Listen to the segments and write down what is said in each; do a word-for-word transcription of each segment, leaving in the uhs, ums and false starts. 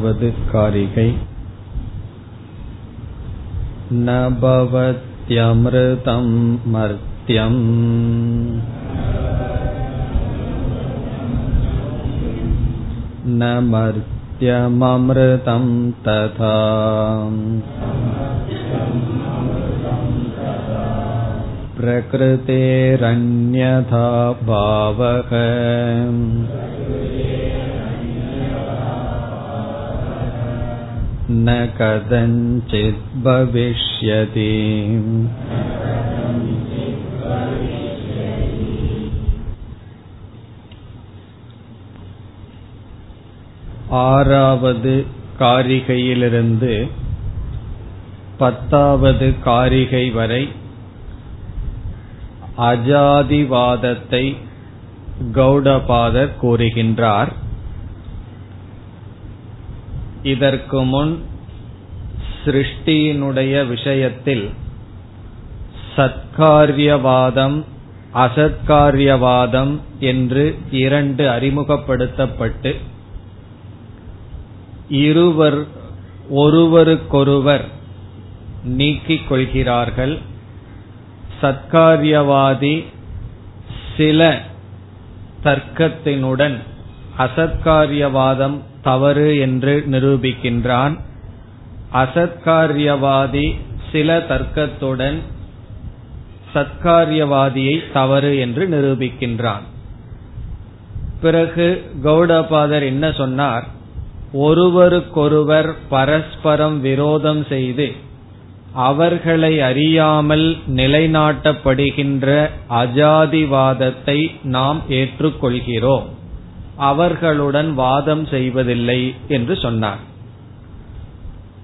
முதலாவது காரிகை நபவத்யம்ருதம் மர்த்யம் நமர்த்யமம்ருதம் ததா ப்ரக்ருதேரன்யதா பாவக ந கதஞ்சித் பவிஷ்யதி. ஆறாவது காரிகையிலிருந்து பத்தாவது காரிகை வரை அஜாதிவாதத்தை கௌடபாதர் கூறுகின்றார். இதற்கு முன் சிருஷ்டியினுடைய விஷயத்தில் சத்காரியவாதம் அசத்காரியவாதம் என்று இரண்டு அறிமுகப்படுத்தப்பட்டு இருவர் ஒருவருக்கொருவர் நீக்கிக் கொள்கிறார்கள். சத்காரியவாதி சில தர்க்கத்தினுடன் அசத்காரியவாதம் தவறு என்று நிரூபிக்கின்றான். அசத்காரியவாதி சில தர்க்கத்துடன் சத்காரியவாதியை தவறு என்று நிரூபிக்கின்றான். பிறகு கௌடபாதர் என்ன சொன்னார்? ஒருவருக்கொருவர் பரஸ்பரம் விரோதம் செய்து அவர்களை அறியாமல் நிலைநாட்டப்படுகின்ற அஜாதிவாதத்தை நாம் ஏற்றுக்கொள்கிறோம், அவர்களுடன் வாதம் செய்வதில்லை என்று சொன்னார்.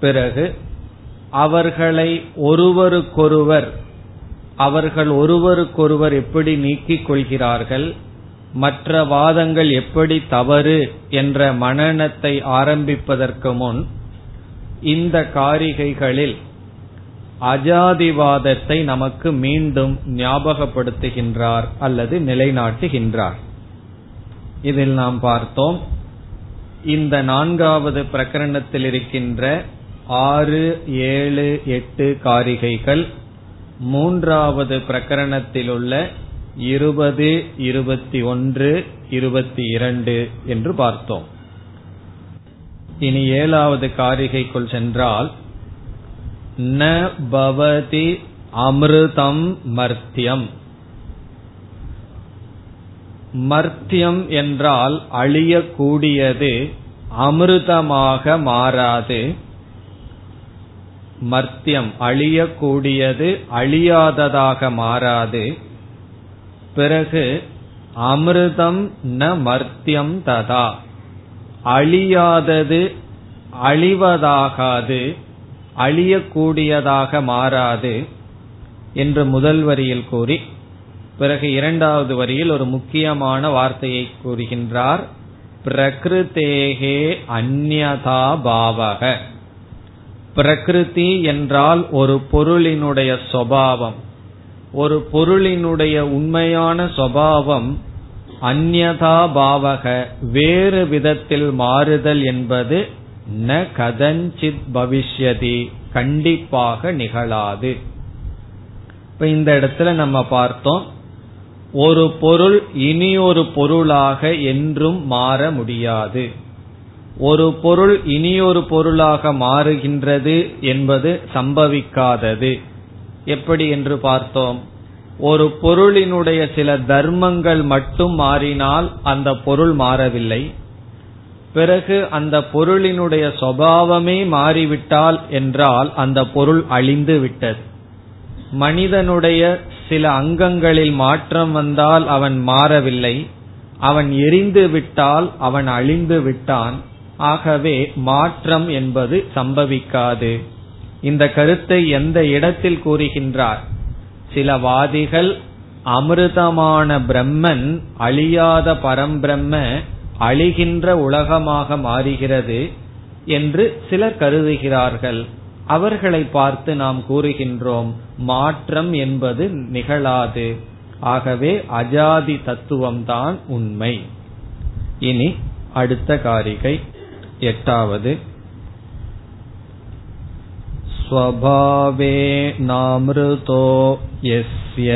பிறகு அவர்களை ஒருவருக்கொருவர் அவர்கள் ஒருவருக்கொருவர் எப்படி நீக்கிக் கொள்கிறார்கள், மற்ற வாதங்கள் எப்படி தவறு என்ற மனனத்தை ஆரம்பிப்பதற்கு முன் இந்த காரிகைகளில் அஜாதிவாதத்தை நமக்கு மீண்டும் ஞாபகப்படுத்துகின்றார் அல்லது நிலைநாட்டுகின்றார். இதில் நாம் பார்த்தோம், இந்த நான்காவது பிரகரணத்தில் இருக்கின்ற ஆறு ஏழு எட்டு காரிகைகள் மூன்றாவது பிரகரணத்தில் உள்ள இருபது இருபத்தி ஒன்று இருபத்தி இரண்டு என்று பார்த்தோம். இனி ஏழாவது காரிகைக்குள் சென்றால் ந பவதி அமிர்தம் மர்த்தியம். மர்த்தியம் என்றால் அழியக்கூடியது, அமிர்தமாக மாறாது. மர்த்தியம் அழியக்கூடியது, அழியாததாக மாறாது. பிறகு அமிர்தம் ந மர்த்தியம் ததா, அழியாதது அழிவதாகாது, அழியக்கூடியதாக மாறாது என்று முதல் வரியில் கூறி, பிறகு இரண்டாவது வரியில் ஒரு முக்கியமான வார்த்தையை கூறுகின்றார். பிரகிருதேகே அந்யதா பாவக. பிரகிருதி என்றால் ஒரு பொருளினுடைய சுபாவம், ஒரு பொருளினுடைய உண்மையான சுபாவம். அந்யதா பாவக வேறு விதத்தில் மாறுதல் என்பது ந கதஞ்சித் பவிஷ்யதி கண்டிப்பாக நிகழாது. இப்ப இந்த இடத்துல நம்ம பார்த்தோம், ஒரு பொருள் இனி ஒரு பொருளாக என்றும் மாற முடியாது. ஒரு பொருள் இனியொரு பொருளாக மாறுகின்றது என்பது சம்பவிக்காதது. எப்படி என்று பார்த்தோம், ஒரு பொருளினுடைய சில தர்மங்கள் மட்டும் மாறினால் அந்த பொருள் மாறவில்லை. பிறகு அந்த பொருளினுடைய சுபாவமே மாறிவிட்டால் என்றால் அந்த பொருள் அழிந்து விட்டது. மனிதனுடைய சில அங்கங்களில் மாற்றம் வந்தால் அவன் மாறவில்லை, அவன் எரிந்து விட்டால் அவன் அழிந்து விட்டான். ஆகவே மாற்றம் என்பது சம்பவிக்காது. இந்த கருத்தை எந்த இடத்தில் கூறுகின்றார்? சில வாதிகள் அமிர்தமான பிரம்மன் அழியாத பரம்பிரம்ம அழிகின்ற உலகமாக மாறுகிறது என்று சிலர் கருதுகிறார்கள். அவர்களை பார்த்து நாம் கூறுகின்றோம், மாற்றம் என்பது நிகழாது, ஆகவே அஜாதி தத்துவம்தான் உண்மை. இனி அடுத்த காரிகை எட்டாவது ஸ்வபாவே நாம்ருதோ யஸ்ய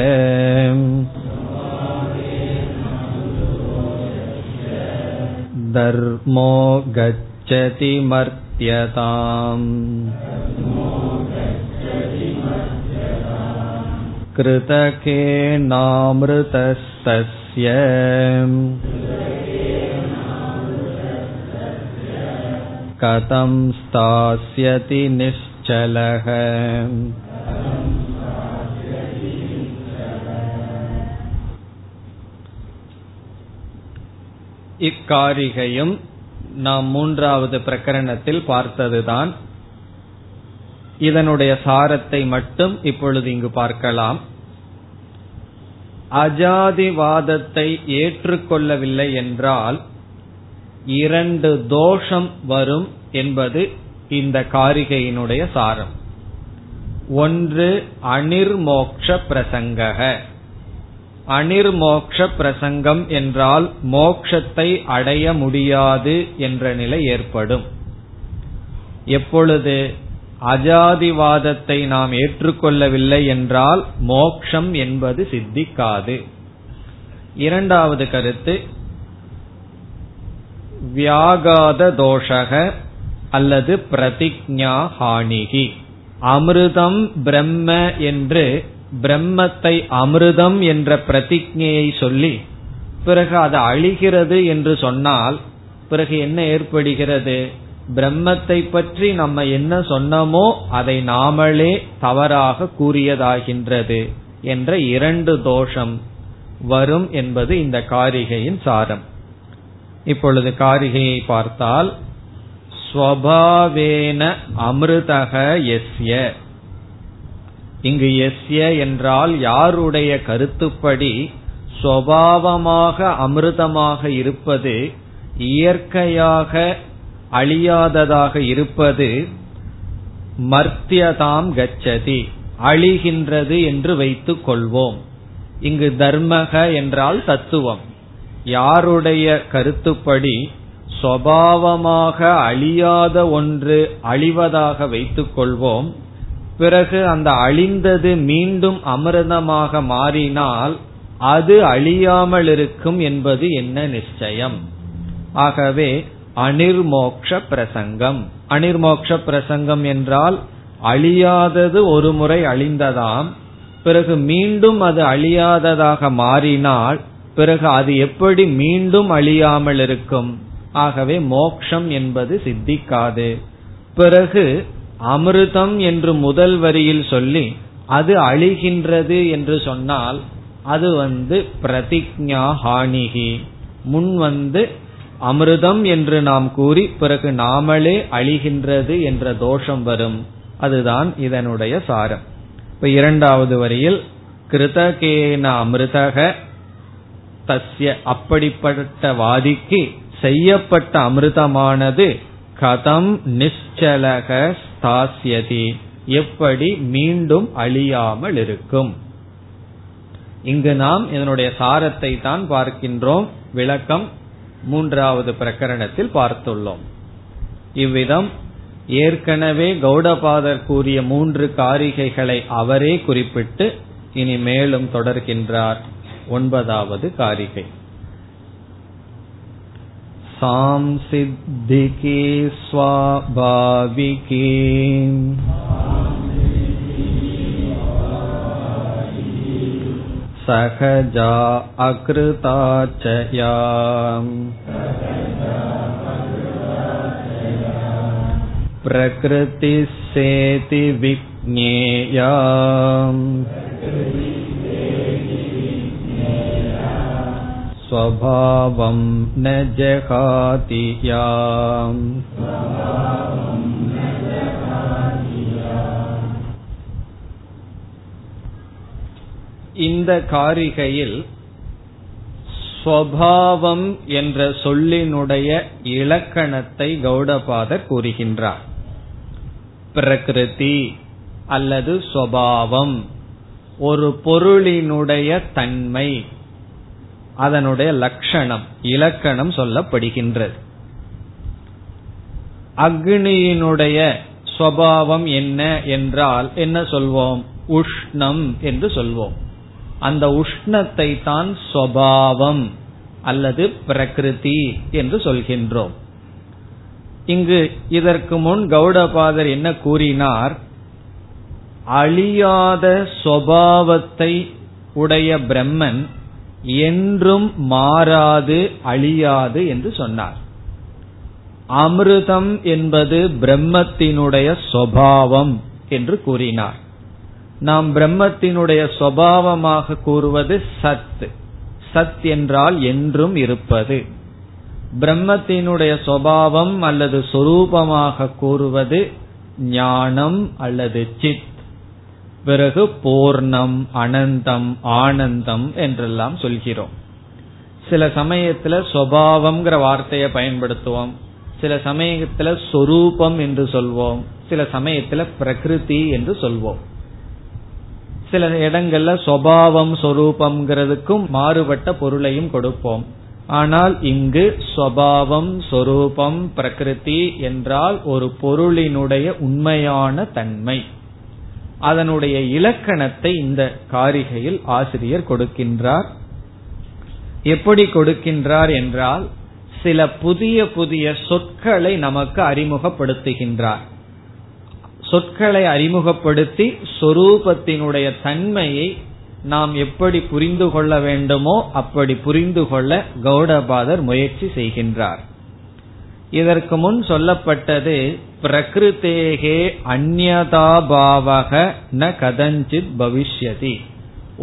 தர்மோ கச்சதி மர்த்யதாம் கிருதகே நாம்ருதஸ்தஸ்ய கதம் ஸ்தாஸ்யதி நிஷ்சலஹ. இக்காரிகையும் நாம் மூன்றாவது பிரகரணத்தில் பார்த்ததுதான். இதனுடைய சாரத்தை மட்டும் இப்பொழுது இங்கு பார்க்கலாம். அஜாதிவாதத்தை ஏற்றுக்கொள்ளவில்லை என்றால் இரண்டு தோஷம் வரும் என்பது இந்த காரிகையினுடைய சாரம். ஒன்று அனிர்மோக்ஷ பிரசங்கக. அனிர்மோக்ஷ பிரசங்கம் என்றால் மோக்ஷத்தை அடைய முடியாது என்ற நிலை ஏற்படும். எப்பொழுது அஜாதிவாதத்தை நாம் ஏற்றுக்கொள்ளவில்லை என்றால் மோக்ஷம் என்பது சித்திக்காது. இரண்டாவது கருத்து வியாகாத தோஷக அல்லது பிரதிஜ்ஞா ஹானிகி. அமிர்தம் பிரம்ம என்று பிரம்மத்தை அமிர்தம் என்ற பிரதிஜ்ஞையை சொல்லி பிறகு அது அழிகிறது என்று சொன்னால் பிறகு என்ன ஏற்படுகிறது? பிரம்மத்தை பற்றி நம்ம என்ன சொன்னமோ அதை நாமளே தவறாக கூறியதாகின்றது என்ற இரண்டு தோஷம் வரும் என்பது இந்த காரிகையின் சாரம். இப்பொழுது காரிகையை பார்த்தால் ஸ்வபாவேன அமிர்தக யஸ்ய. இங்கு யஸ்ய என்றால் யாருடைய கருத்துப்படி ஸ்வபாவமாக அமிர்தமாக இருப்பது, இயற்கையாக அழியாததாக இருப்பது மர்த்தியதாம் கச்சதி அழிகின்றது என்று வைத்துக் கொள்வோம். இங்கு தர்மக என்றால் தத்துவம். யாருடைய கருத்துப்படி சுபாவமாக அழியாத ஒன்று அழிவதாக வைத்துக் கொள்வோம். பிறகு அந்த அழிந்தது மீண்டும் அமிர்தமாக மாறினால் அது அழியாமல் இருக்கும் என்பது என்ன நிச்சயம்? ஆகவே அனிர்மோக்ஷ பிரசங்கம். அனிர்மோக்ஷ பிரசங்கம் என்றால் அழியாதது ஒரு முறை அழிந்ததாம், பிறகு மீண்டும் அது அழியாததாக மாறினால் பிறகு அது எப்படி மீண்டும் அழியாமல் இருக்கும்? ஆகவே மோக்ஷம் என்பது சித்திக்காது. பிறகு அமிர்தம் என்று முதல் வரியில் சொல்லி அது அழிகின்றது என்று சொன்னால் அது வந்து பிரதிஜ்ஞா ஹானிகி. முன் வந்து அமிர்தம் என்று நாம் கூறி பிறகு நாமளே அழிகின்றது என்ற தோஷம் வரும். அதுதான் இதனுடைய சாரம். இப்ப இரண்டாவது வரியில் கிருதகேன அமிர்தக தஸ்ய, அப்படிப்பட்ட வாதிக்கு செய்யப்பட்ட அமிர்தமானது கதம் நிச்சலக ஸ்தாஸ்யதி, எப்படி மீண்டும் அழியாமல் இருக்கும்? இங்கு நாம் இதனுடைய சாரத்தை தான் பார்க்கின்றோம். விளக்கம் மூன்றாவது பிரகரணத்தில் பார்த்துள்ளோம். இவ்விதம் ஏற்கனவே கௌடபாதர் கூறிய மூன்று காரிகைகளை அவரே குறிப்பிட்டு இனி மேலும் தொடர்கின்றார். ஒன்பதாவது காரிகை சாம்சித்திகி ஸ்வாபாவிகி சகஜா அக்ருதாச்சயாம் பிரக்ருதி சேதி விக்ஞேயாம் ஸ்வபாவம் ந ஜகாதி யாம். இந்த காரிகையில் ஸ்வபாவம் என்ற சொல்லினுடைய இலக்கணத்தை கௌடபாதர் கூறுகின்றார். பிரகிருதி அல்லது ஸ்வபாவம் ஒரு பொருளினுடைய தன்மை, அதனுடைய லட்சணம், இலக்கணம் சொல்லப்படுகின்றது. அக்னியினுடைய சுபாவம் என்ன என்றால் என்ன சொல்வோம்? உஷ்ணம் என்று சொல்வோம். அந்த உஷ்ணத்தை தான் சுபாவம் அல்லது பிரகிருதி என்று சொல்கின்றோம். இங்கு இதற்கு முன் கௌடபாதர் என்ன கூறினார்? அழியாத சுபாவத்தை உடைய பிரம்மன் என்றும் மாறாது, அழியாது என்று சொன்னார். அமிர்தம் என்பது பிரம்மத்தினுடைய சுபாவம் என்று கூறினார். நாம் பிரம்மத்தினுடைய சுபாவமாக கூறுவது சத். சத் என்றால் என்றும் இருப்பது. பிரம்மத்தினுடைய சுபாவம் அல்லது சொரூபமாக கூறுவது ஞானம் அல்லது சித். பிறகு பூர்ணம், அனந்தம், ஆனந்தம் என்றெல்லாம் சொல்கிறோம். சில சமயத்துல சுபாவம்ங்கிற வார்த்தையை பயன்படுத்துவோம், சில சமயத்துல சொரூபம் என்று சொல்வோம், சில சமயத்துல பிரகிருதி என்று சொல்வோம். சில இடங்கள்ல சுபாவம் சொரூபம்ங்கிறதுக்கும் மாறுபட்ட பொருளையும் கொடுப்போம். ஆனால் இங்கு சுபாவம் சொரூபம் பிரகிருதி என்றால் ஒரு பொருளினுடைய உண்மையான தன்மை, அதனுடைய இலக்கணத்தை இந்த காரிகையில் ஆசிரியர் கொடுக்கின்றார். எப்படி கொடுக்கின்றார் என்றால் சில புதிய புதிய சொற்களை நமக்கு அறிமுகப்படுத்துகின்றார். சொற்களை அறிமுகப்படுத்தி சொரூபத்தினுடைய தன்மையை நாம் எப்படி புரிந்து கொள்ள வேண்டுமோ அப்படி புரிந்து கொள்ள கௌடபாதர் முயற்சி செய்கின்றார். இதற்கு முன் சொல்லப்பட்டது பிரகிருதேகே அந்யதாபாவக ந கதஞ்சித் பவிஷ்யதி.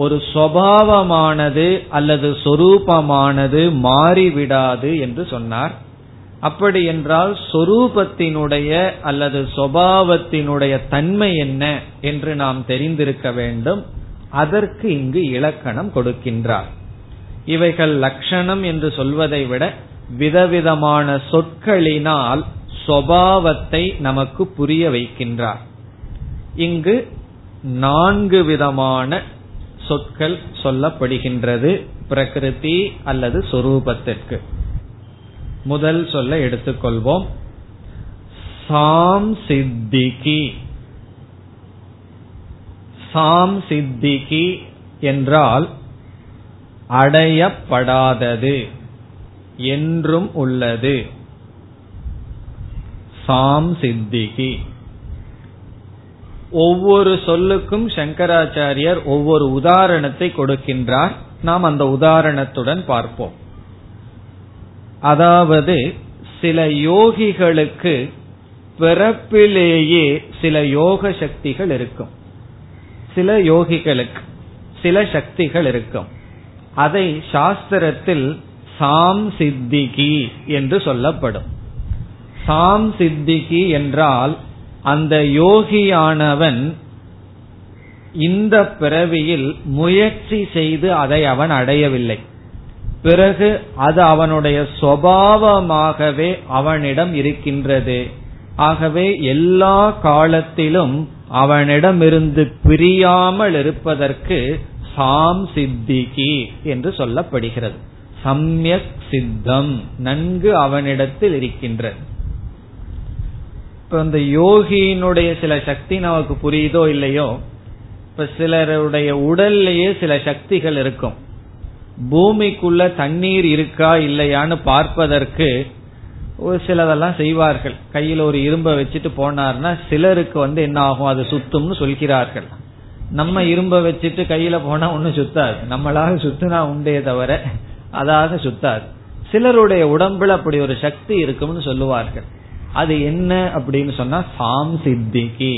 ஒரு சுபாவமானது அல்லது சொரூபமானது மாறிவிடாது என்று சொன்னார். அப்படி என்றால் சொரூபத்தினுடைய அல்லது சுபாவத்தினுடைய தன்மை என்ன என்று நாம் தெரிந்திருக்க வேண்டும். அதற்கு இங்கு இலக்கணம் கொடுக்கின்றார். இவைகள் லட்சணம் என்று சொல்வதை விட விதவிதமான சொற்களினால் சுபாவத்தை நமக்கு புரிய வைக்கின்றார். இங்கு நான்கு விதமான சொற்கள் சொல்லப்படுகின்றது பிரகிருதி அல்லது சொரூபத்திற்கு. முதல் சொல்ல எடுத்துக்கொள்வோம், சாம் சித்திகி. சாம் சித்திகி என்றால் அடையப்படாதது, என்றும் உள்ளது. சாம் சித்திகி. ஒவ்வொரு சொல்லுக்கும் சங்கராச்சாரியர் ஒவ்வொரு உதாரணத்தை கொடுக்கின்றார். நாம் அந்த உதாரணத்துடன் பார்ப்போம். அதாவது சில யோகிகளுக்கு பிறப்பிலேயே சில யோக சக்திகள் இருக்கும். சில யோகிகளுக்கு சில சக்திகள் இருக்கும். அதை சாஸ்திரத்தில் சாம் சித்திகி என்று சொல்லப்படும். சாம் சித்திகி என்றால் அந்த யோகியானவன் இந்த பிறவியில் முயற்சி செய்து அதை அவன் அடையவில்லை, பிறகு அது அவனுடைய சுபாவமாகவே அவனிடம் இருக்கின்றது. ஆகவே எல்லா காலத்திலும் அவனிடமிருந்து பிரியாமல் இருப்பதற்கு சாம் சித்திகி என்று சொல்லப்படுகிறது. சம்யக் சித்தம், நன்கு அவனிடத்தில் இருக்கின்றது. இப்ப இந்த யோகியினுடைய சில சக்தி நமக்கு புரியுதோ இல்லையோ? இப்ப சிலருடைய உடல்லேயே சில சக்திகள் இருக்கும். பூமிக்குள்ள தண்ணீர் இருக்கா இல்லையான்னு பார்ப்பதற்கு ஒரு சிலதெல்லாம் செய்வார்கள். கையில ஒரு இரும்ப வச்சுட்டு போனார்னா சிலருக்கு வந்து என்ன ஆகும், அது சுத்தும்னு சொல்கிறார்கள். நம்ம இரும்ப வச்சுட்டு கையில போனா ஒன்னும் சுத்தாது, நம்மளாக சுத்துனா உண்டே தவிர அதாக சுத்தாது. சிலருடைய உடம்புல அப்படி ஒரு சக்தி இருக்கும்னு சொல்லுவார்கள். அது என்ன அப்படின்னு சொன்னா சாம் சித்திகி,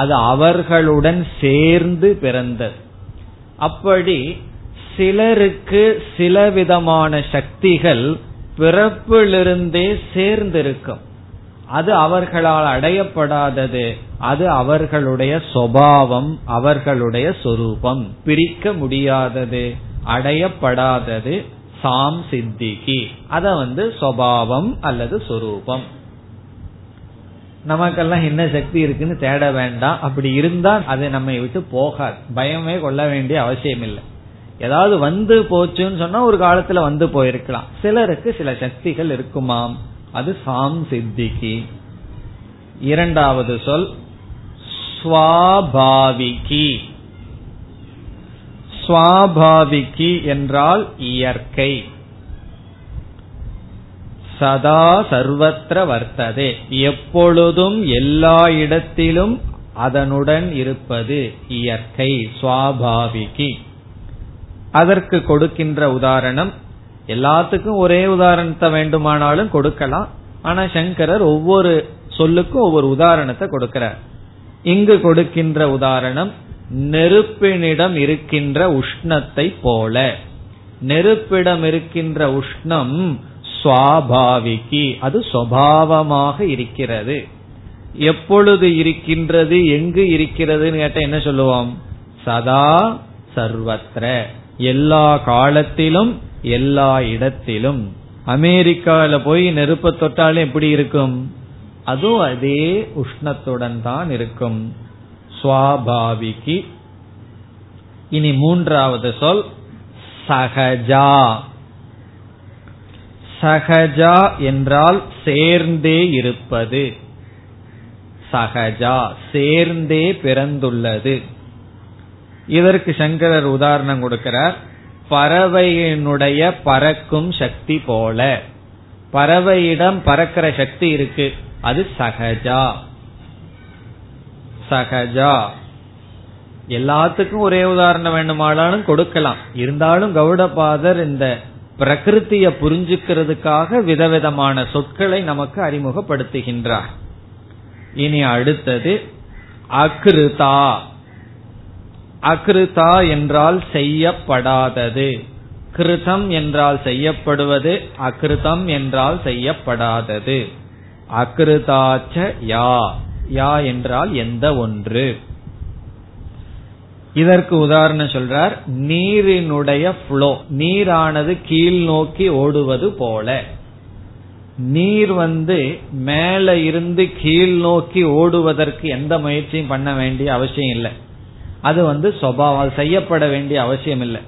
அது அவர்களுடன் சேர்ந்து பிறந்தது. அப்படி சிலருக்கு சில விதமான சக்திகள் பிறப்பிலிருந்தே சேர்ந்திருக்கும். அது அவர்களால் அடையப்படாதது, அது அவர்களுடைய சுபாவம், அவர்களுடைய சொரூபம், பிரிக்க முடியாதது, அடையப்படாதது. சாம் சித்திகி அத வந்து சுபாவம் அல்லது சொரூபம். நமக்கெல்லாம் என்ன சக்தி இருக்குன்னு தேட வேண்டாம். அப்படி இருந்தா அது நம்மை விட்டு போகாது, பயமே கொள்ள வேண்டிய அவசியம் இல்லை. ஏதாவது வந்து போச்சுன்னு சொன்னா ஒரு காலத்துல வந்து போயிருக்கலாம். சிலருக்கு சில சக்திகள் இருக்குமாம், அது சாம் சித்திகி. இரண்டாவது சொல் ஸ்வாபாவிகி. ஸ்வாபாவிகி என்றால் இயற்கை. சதா சர்வத்திர வர்த்ததே, எப்பொழுதும் எல்லா இடத்திலும் அதனுடன் இருப்பது இயற்கை ஸ்வாபாவிகி. அதற்கு கொடுக்கின்ற உதாரணம், எல்லாத்துக்கும் ஒரே உதாரணத்தை வேண்டுமானாலும் கொடுக்கலாம், ஆனா சங்கரர் ஒவ்வொரு சொல்லுக்கும் ஒவ்வொரு உதாரணத்தை கொடுக்கிறார். இங்கு கொடுக்கின்ற உதாரணம் நெருப்பினிடம் இருக்கின்ற உஷ்ணத்தை போல. நெருப்பிடம் இருக்கின்ற உஷ்ணம் ஸ்வாபாவிகி, அது சுபாவமாக இருக்கிறது. எப்பொழுது இருக்கின்றது, எங்கு இருக்கிறதுன்னு கேட்ட என்ன சொல்லுவோம்? சதா சர்வத்ர, எல்லா காலத்திலும் எல்லா இடத்திலும். அமெரிக்கால போய் நெருப்பை தொட்டாலும் எப்படி இருக்கும்? அதுவும் அதே உஷ்ணத்துடன் தான் இருக்கும். ஸ்வாபாவிகி. இனி மூன்றாவது சொல் சகஜா. சகஜா என்றால் சேர்ந்தே இருப்பது. சகஜா சேர்ந்தே பிறந்துள்ளது. இதற்கு சங்கரர் உதாரணம் கொடுக்கிறார், பறவையினுடைய பறக்கும் சக்தி போல. பறவையிடம் பறக்கிற சக்தி இருக்கு, அது சகஜா. சகஜா எல்லாத்துக்கும் ஒரே உதாரணம் வேண்டுமானாலும் கொடுக்கலாம், இருந்தாலும் கௌடபாதர் இந்த பிரகிருத்திய புரிஞ்சுக்கிறதுக்காக விதவிதமான சொற்களை நமக்கு அறிமுகப்படுத்துகின்றார். இனி அடுத்தது அகிருதா. அகிருதா என்றால் செய்யப்படாதது. கிருதம் என்றால் செய்யப்படுவது, அகிருதம் என்றால் செய்யப்படாதது. அகிருதாச்ச யா, யா என்றால் எந்த ஒன்று. இதற்கு உதாரணம் சொல்றார், நீரினுடைய ஃப்ளோ, நீரானது கீழ் நோக்கி ஓடுவது போல. நீர் வந்து மேல இருந்து கீழ் நோக்கி ஓடுவதற்கு எந்த முயற்சியும் பண்ண வேண்டிய அவசியம் இல்லை, அது வந்து சுபாவம், செய்யப்பட வேண்டிய அவசியம் இல்லை.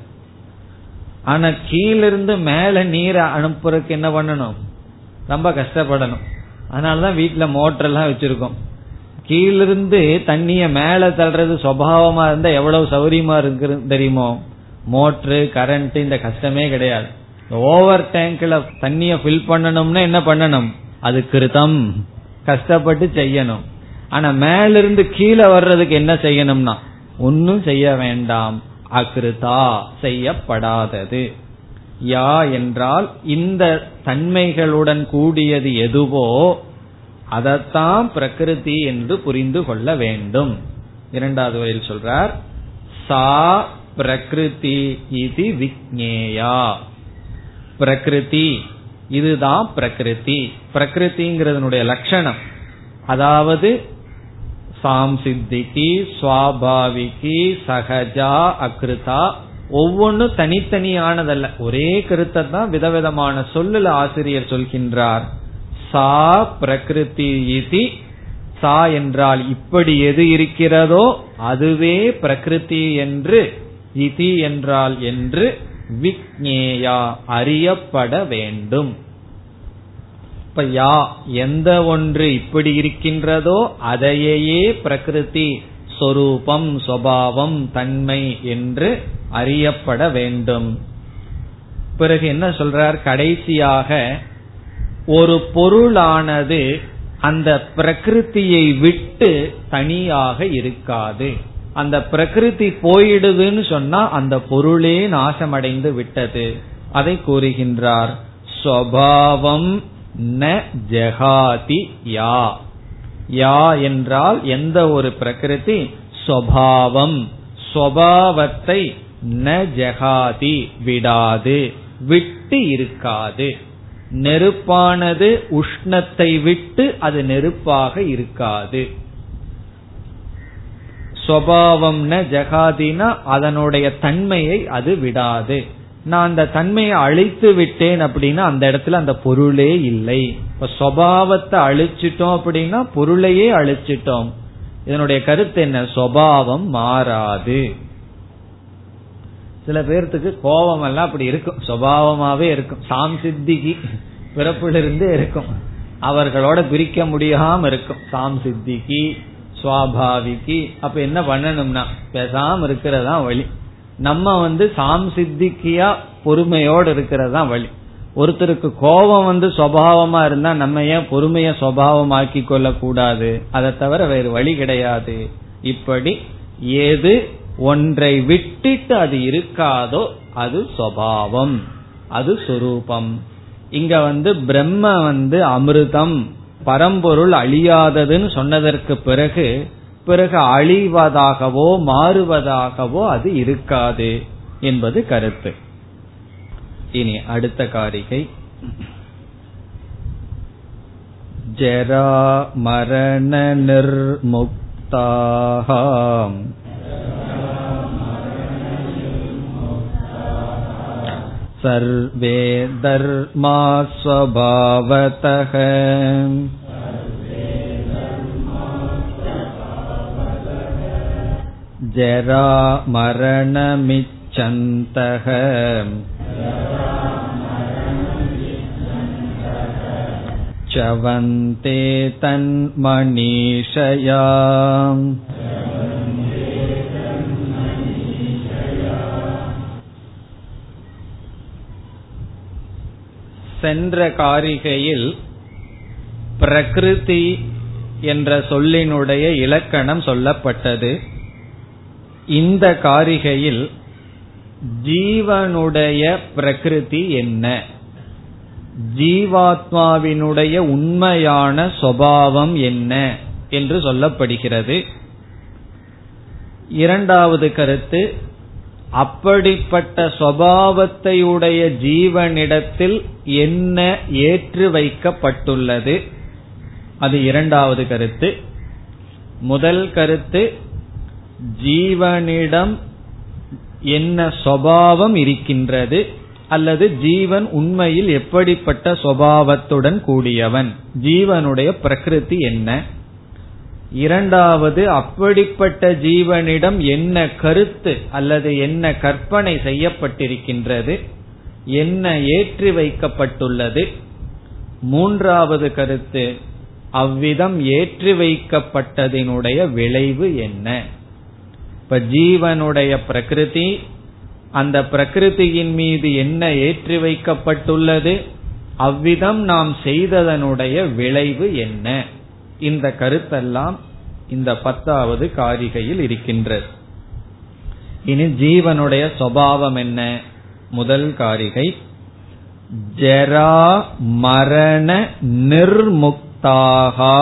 ஆனா கீழிருந்து மேல நீரை அனுப்புறதுக்கு என்ன பண்ணணும்? ரொம்ப கஷ்டப்படணும். அதனாலதான் வீட்டுல மோட்டர் எல்லாம் வச்சிருக்கோம். கீழிருந்து தண்ணிய மேல தள்ளுறது சுபாவமா இருந்தா எவ்வளவு சௌரியமா இருக்கு தெரியுமோ? மோட்டரு, கரண்ட், இந்த கஷ்டமே கிடையாது. ஓவர் டேங்க்ல தண்ணிய ஃபில் பண்ணணும்னா என்ன பண்ணணும்? அது கிருதம், கஷ்டப்பட்டு செய்யணும். ஆனா மேலிருந்து கீழே வர்றதுக்கு என்ன செய்யணும்னா ஒன்னும் செய்ய வேண்டாம். அகிருதா செய்யப்படாதது. யா என்றால் இந்த தன்மைகளுடன் கூடியது எதுவோ அதத்தான் பிரகிருதி என்று புரிந்து கொள்ள வேண்டும். இரண்டாவது வரையில் சொல்றார், சா பிரகிருதி இது விக்ஞேயா. பிரகிருதி இதுதான் பிரகிருதி. பிரகிருதிங்கிறதனுடைய லட்சணம், அதாவது சாம்சித்திகி, ஸ்வாபாவிகி, சகஜா, அகிருதா, ஒவ்வொன்னும் தனித்தனியானதல்ல, ஒரே கருத்தை தான் விதவிதமான சொல்லுல ஆசிரியர் சொல்கின்றார். சா பிரகிருதி இதி, சா என்றால் இப்படி எது இருக்கிறதோ அதுவே பிரகிருதி என்று, இதி என்றால் என்று, விக்ஞேயா அறியப்பட வேண்டும். இப்ப யா எந்த ஒன்று இப்படி இருக்கின்றதோ அதையே பிரகிருதி சொரூபம், சுபாவம், தன்மை என்று அறியப்பட வேண்டும். பிறகு என்ன சொல்றார்? கடைசியாக ஒரு பொருளானது அந்த பிரகிருதியை விட்டு தனியாக இருக்காது. அந்த பிரகிருதி போயிடுதுன்னு சொன்னா அந்த பொருளே நாசமடைந்து விட்டது. அதை கூறுகின்றார், சுபாவம் ந ஜகாதி யா. யா என்றால் எந்த ஒரு பிரகிருதி சுபாவம், சுபாவத்தை ந ஜகாதி விடாது, விட்டு இருக்காது. நெருப்பானது உஷ்ணத்தை விட்டு அது நெருப்பாக இருக்காது. சுபாவம் ந ஜகாதினா அதனுடைய தன்மையை அது விடாது. நான் அந்த தன்மையை அழித்து விட்டேன் அப்படின்னா அந்த இடத்துல அந்த பொருளே இல்லை. இப்ப சுபாவத்தை அழிச்சிட்டோம் அப்படின்னா பொருளையே அழிச்சிட்டோம். இதனுடைய கருத்து என்ன? சுபாவம் மாறாது. சில பேர்த்துக்கு கோபம் எல்லாம் அப்படி இருக்கும், சுபாவமாவே இருக்கும், சாம்சித்திகி பிறப்பிலிருந்தே இருக்கும். அவர்களோட பிரிக்க முடியாம இருக்கும். சாம் சித்திக்கு சுவாபாவிக்கு அப்ப என்ன பண்ணணும்னா பேசாம இருக்கிறதா வழி. நம்ம வந்து சாம் சித்திக்கியா பொறுமையோடு இருக்கிறதா வழி. ஒருத்தருக்கு கோபம் வந்து சுவாவமா இருந்தா நம்ம ஏன் பொறுமைய சுவாவமாக்கி கொள்ள கூடாது? அதை தவிர வேறு வழி கிடையாது. இப்படி ஏது ஒன்றை விட்டுட்டு அது இருக்காதோ அது சுவாவம், அது சொரூபம். இங்க வந்து பிரம்ம வந்து அமிர்தம் பரம்பொருள் அழியாததுன்னு சொன்னதற்கு பிறகு பிறகு அழிவதாகவோ மாறுவதாகவோ அது இருக்காது என்பது கருத்து. இனி அடுத்த காரிகை ஜரா மரண நிர்முக்தாஹாம் சர்வே தர்மா ஸ்வபாவதஹ ஜரா மரணமிச்சந்தஹ சவந்தே தன்மனீஷயா சென்ற காரிகையில் பிரகிருதி என்ற சொல்லினுடைய இலக்கணம் சொல்லப்பட்டது. இந்த காரிகையில் ஜீவனுடைய பிரகிருதி என்ன, ஜீவாத்மாவினுடைய உண்மையான சுபாவம் என்ன என்று சொல்லப்படுகிறது. இரண்டாவது கருத்து, அப்படிப்பட்ட சுபாவத்தையுடைய ஜீவனிடத்தில் என்ன ஏற்று வைக்கப்பட்டுள்ளது, அது இரண்டாவது கருத்து. முதல் கருத்து, ஜீவனிடம் என்ன சுபாவம் இருக்கின்றது அல்லது ஜீவன் உண்மையில் எப்படிப்பட்ட சுபாவத்துடன் கூடியவன், ஜீவனுடைய பிரகிருதி என்ன. இரண்டாவது, அப்படிப்பட்ட ஜீவனிடம் என்ன கருத்து அல்லது என்ன கற்பனை செய்யப்பட்டிருக்கின்றது, என்ன ஏற்றி வைக்கப்பட்டுள்ளது. மூன்றாவது கருத்து, அவ்விதம் ஏற்றி வைக்கப்பட்டதினுடைய விளைவு என்ன. இப்ப ஜீவனுடைய பிரகிருதி, அந்த பிரகிருதியின் மீது என்ன ஏற்றி வைக்கப்பட்டுள்ளது, அவ்விதம் நாம் செய்ததனுடைய விளைவு என்ன. இந்த கருத்தெல்லாம் இந்த பத்தாவது காரிகையில் இருக்கின்றது. இனி ஜீவனுடைய சுபாவம் என்ன, முதல் காரிகை ஜரா மரண நிர்முக்தாஹா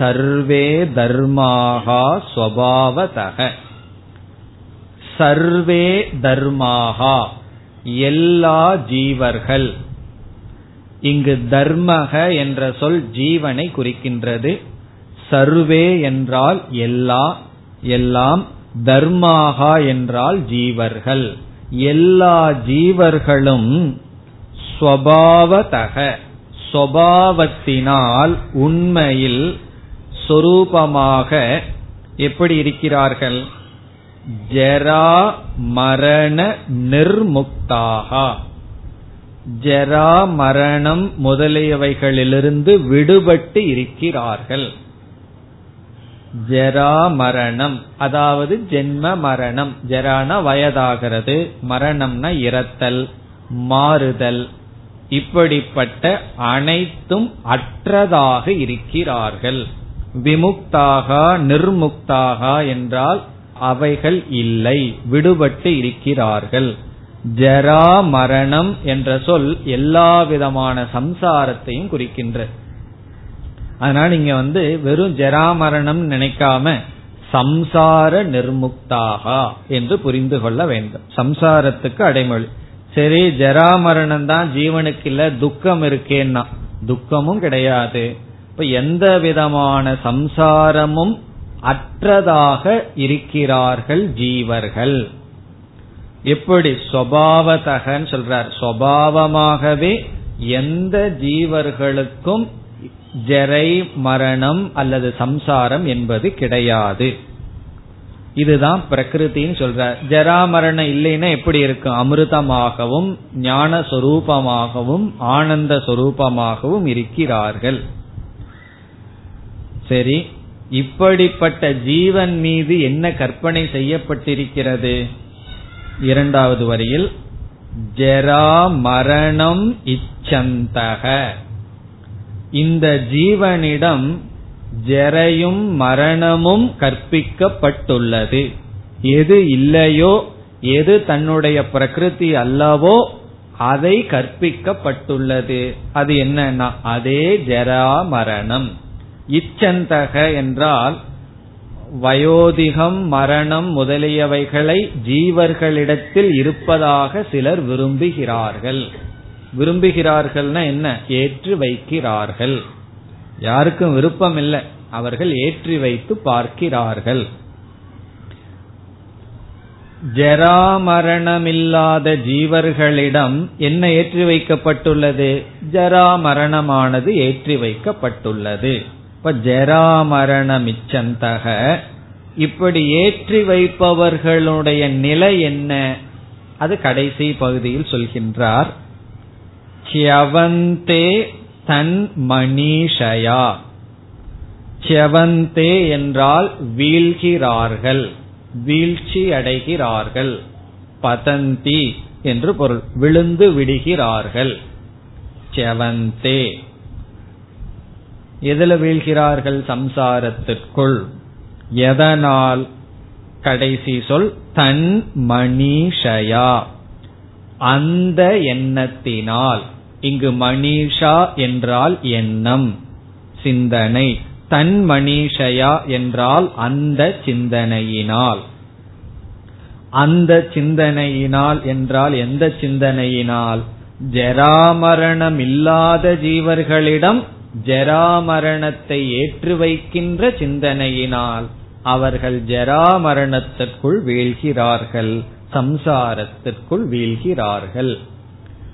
சர்வே தர்மாஹா ஸ்வபாவதஹ. சர்வே தர்மாஹா எல்லா ஜீவர்கள், இங்கு தர்மக என்ற சொல் ஜீவனை குறிக்கின்றது. சர்வே என்றால் எல்லா, எல்லாம், தர்மாகா என்றால் ஜீவர்கள். எல்லா ஜீவர்களும் ஸ்வபாவதக ஸ்வபாவத்தினால் உண்மையில் சொரூபமாக எப்படி இருக்கிறார்கள், ஜரா மரண நிர்முக்தாகா. ஜரா மரணம் முதலியவைகளிலிருந்து விடுபட்டு இருக்கிறார்கள். ஜரா மரணம் அதாவது ஜென்ம மரணம், ஜரானா வயதாகிறது, மரணம்னா இறத்தல் மாறுதல், இப்படிப்பட்ட அனைத்தும் அற்றதாக இருக்கிறார்கள். விமுக்தாக நிர்முக்தாக என்றால் அவைகள் இல்லை, விடுபட்டு இருக்கிறார்கள். ஜரா மரணம் என்ற சொல் எல்லா விதமான சம்சாரத்தையும் குறிக்கின்ற. அதனால இங்க வந்து வெறும் ஜரா மரணம் நினைக்காம சம்சார நிர்முக்தாகா என்று புரிந்து கொள்ள வேண்டும். சம்சாரத்துக்கு அடைமொழி. சரி, ஜரா மரணம் தான் ஜீவனுக்கு இல்ல, துக்கம் இருக்கேன்னா துக்கமும் கிடையாது. இப்ப எந்த விதமான சம்சாரமும் அற்றதாக இருக்கிறார்கள் ஜீவர்கள். எப்படி ஸ்வபாவதகன்னு சொல்றார், ஸ்வபாவமாகவே எந்த ஜீவர்களுக்கும் ஜரை மரணம் அல்லது சம்சாரம் என்பது கிடையாது. இதுதான் பிரகிருத்தின்னு சொல்றார். ஜரா மரணம் இல்லைன்னா எப்படி இருக்கும், அமிர்தமாகவும் ஞான சொரூபமாகவும் ஆனந்த சொரூபமாகவும் இருக்கிறார்கள். சரி, இப்படிப்பட்ட ஜீவன் மீது என்ன கற்பனை செய்யப்பட்டிருக்கிறது? இரண்டாவது வரியில் ஜரா மரணம் இச்சந்தக, இந்த ஜீவனிடம் ஜரையும் மரணமும் கற்பிக்கப்பட்டுள்ளது. எது இல்லையோ, எது தன்னுடைய பிரகிருதி அல்லவோ அதை கற்பிக்கப்பட்டுள்ளது. அது என்னன்னா அதே ஜரா மரணம். இச்சந்தக என்றால் வயோதிகம், மரணம் முதலியவைகளை ஜீவர்களிடத்தில் இருப்பதாக சிலர் விரும்புகிறார்கள். விரும்புகிறார்கள்னா என்ன? ஏற்றி வைக்கிறார்கள். யாருக்கும் விருப்பம் இல்லை, அவர்கள் ஏற்றி வைத்து பார்க்கிறார்கள். ஜராமரணமில்லாத ஜீவர்களிடம் என்ன ஏற்றி வைக்கப்பட்டுள்ளது? ஜராமரணமானது ஏற்றி வைக்கப்பட்டுள்ளது. இப்ப ஜராமரணமிச்சந்தக, இப்படி ஏற்றி வைப்பவர்களுடைய நிலை என்ன? அது கடைசி பகுதியில் சொல்கின்றார். ச்யவந்தே தன் மணீஷயா, ச்யவந்தே என்றால் வீழ்கிறார்கள், வீழ்ச்சி அடைகிறார்கள். பதந்தி என்று பொருள், விழுந்து விடுகிறார்கள். ச்யவந்தே எதில் வீழ்கிறார்கள்? சம்சாரத்திற்குள். எதனால்? கடைசி சொல் தன் மணீஷயா, அந்த எண்ணத்தினால். இங்கு மணீஷா என்றால் எண்ணம், சிந்தனை. தன் மணீஷயா என்றால் அந்த சிந்தனையினால். அந்த சிந்தனையினால் என்றால் எந்த சிந்தனையினால்? ஜராமரணம் இல்லாத ஜீவர்களிடம் ஜராமரணத்தை ஏற்று வைக்கின்ற சிந்தனையினால் அவர்கள் ஜராமரணத்திற்குள் வீழ்கிறார்கள், சம்சாரத்திற்குள் வீழ்கிறார்கள்.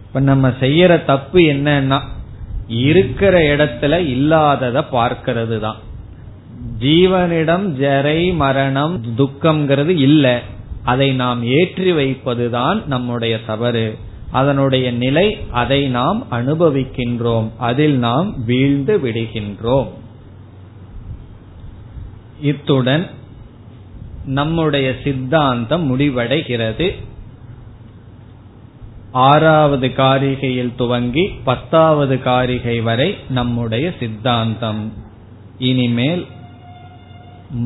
இப்ப நம்ம செய்யற தப்பு என்னன்னா, இருக்கிற இடத்துல இல்லாதத பார்க்கிறது தான். ஜீவனிடம் ஜரை மரணம் துக்கம்ங்கிறது இல்ல, அதை நாம் ஏற்றி வைப்பதுதான் நம்முடைய தவறு. அதனுடைய நிலை அதை நாம் அனுபவிக்கின்றோம், அதில் நாம் வீழ்ந்து விடுகின்றோம். இத்துடன் நம்முடைய சித்தாந்தம் முடிவடைகிறது. ஆறாவது காரிகையில் துவங்கி பத்தாவது காரிகை வரை நம்முடைய சித்தாந்தம். இனிமேல்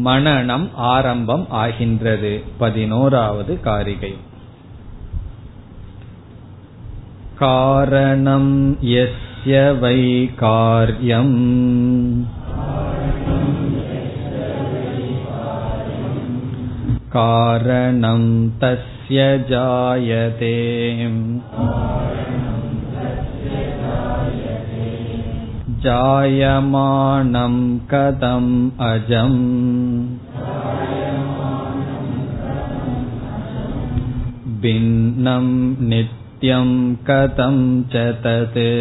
மனனம் ஆரம்பம் ஆகின்றது. பதினோராவது காரிகை. காரணம் யஸ்ய வை கார்யம் காரணம் தஸ்ய ஜாயதே. ஜாயமானம் கதம் அஜம் பின்னம் நித்யம் கதம் சததே.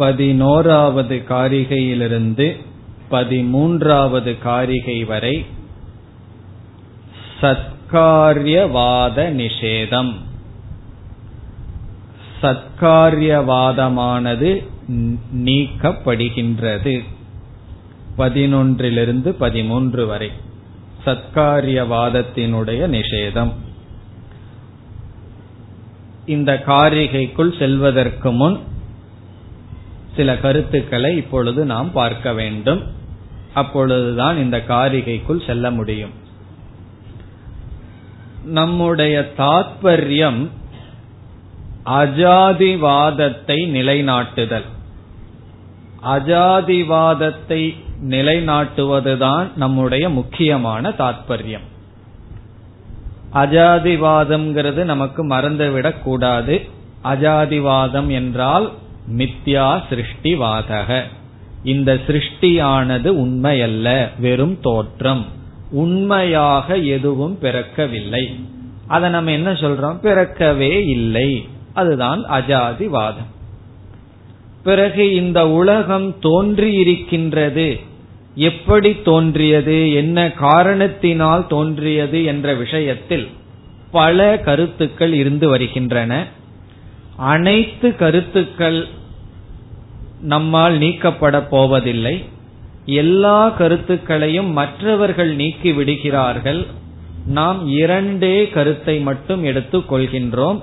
பதினோராவது காரிகையிலிருந்து பதிமூன்றாவது காரிகை வரை சத்காரியவாத நிஷேதம். சத்காரியவாதமானது நீக்கப்படுகின்றது. பதினொன்றிலிருந்து பதிமூன்று வரை சத்காரியவாதத்தினுடைய நிஷேதம். இந்த காரிகைக்குள் செல்வதற்கு முன் சில கருத்துக்களை இப்பொழுது நாம் பார்க்க வேண்டும். அப்பொழுதுதான் இந்த காரிகைக்குள் செல்ல முடியும். நம்முடைய தாத்பர்யம் அஜாதிவாதத்தை நிலைநாட்டுதல். அஜாதிவாதத்தை நிலைநாட்டுவதுதான் நம்முடைய முக்கியமான தாத்பர்யம். அஜாதிவாதம்ங்கிறது நமக்கு மறந்துவிடக் கூடாது. அஜாதிவாதம் என்றால் மித்யா சிருஷ்டிவாதக, இந்த சிருஷ்டியானது உண்மையல்ல, வெறும் தோற்றம், உண்மையாக எதுவும் பிறக்கவில்லை. அதை நம்ம என்ன சொல்றோம்? பிறக்கவே இல்லை. அதுதான் அஜாதிவாதம். பிறகு இந்த உலகம் தோன்றியிருக்கின்றது, எப்படி தோன்றியது, என்ன காரணத்தினால் தோன்றியது என்ற விஷயத்தில் பல கருத்துக்கள் இருந்து வருகின்றன. அனைத்து கருத்துக்கள் நம்மால் நீக்கப்பட போவதில்லை. எல்லா கருத்துக்களையும் மற்றவர்கள் நீக்கி விடுகிறார்கள். நாம் இரண்டே கருத்தை மட்டும் எடுத்துக் கொள்கின்றோம்.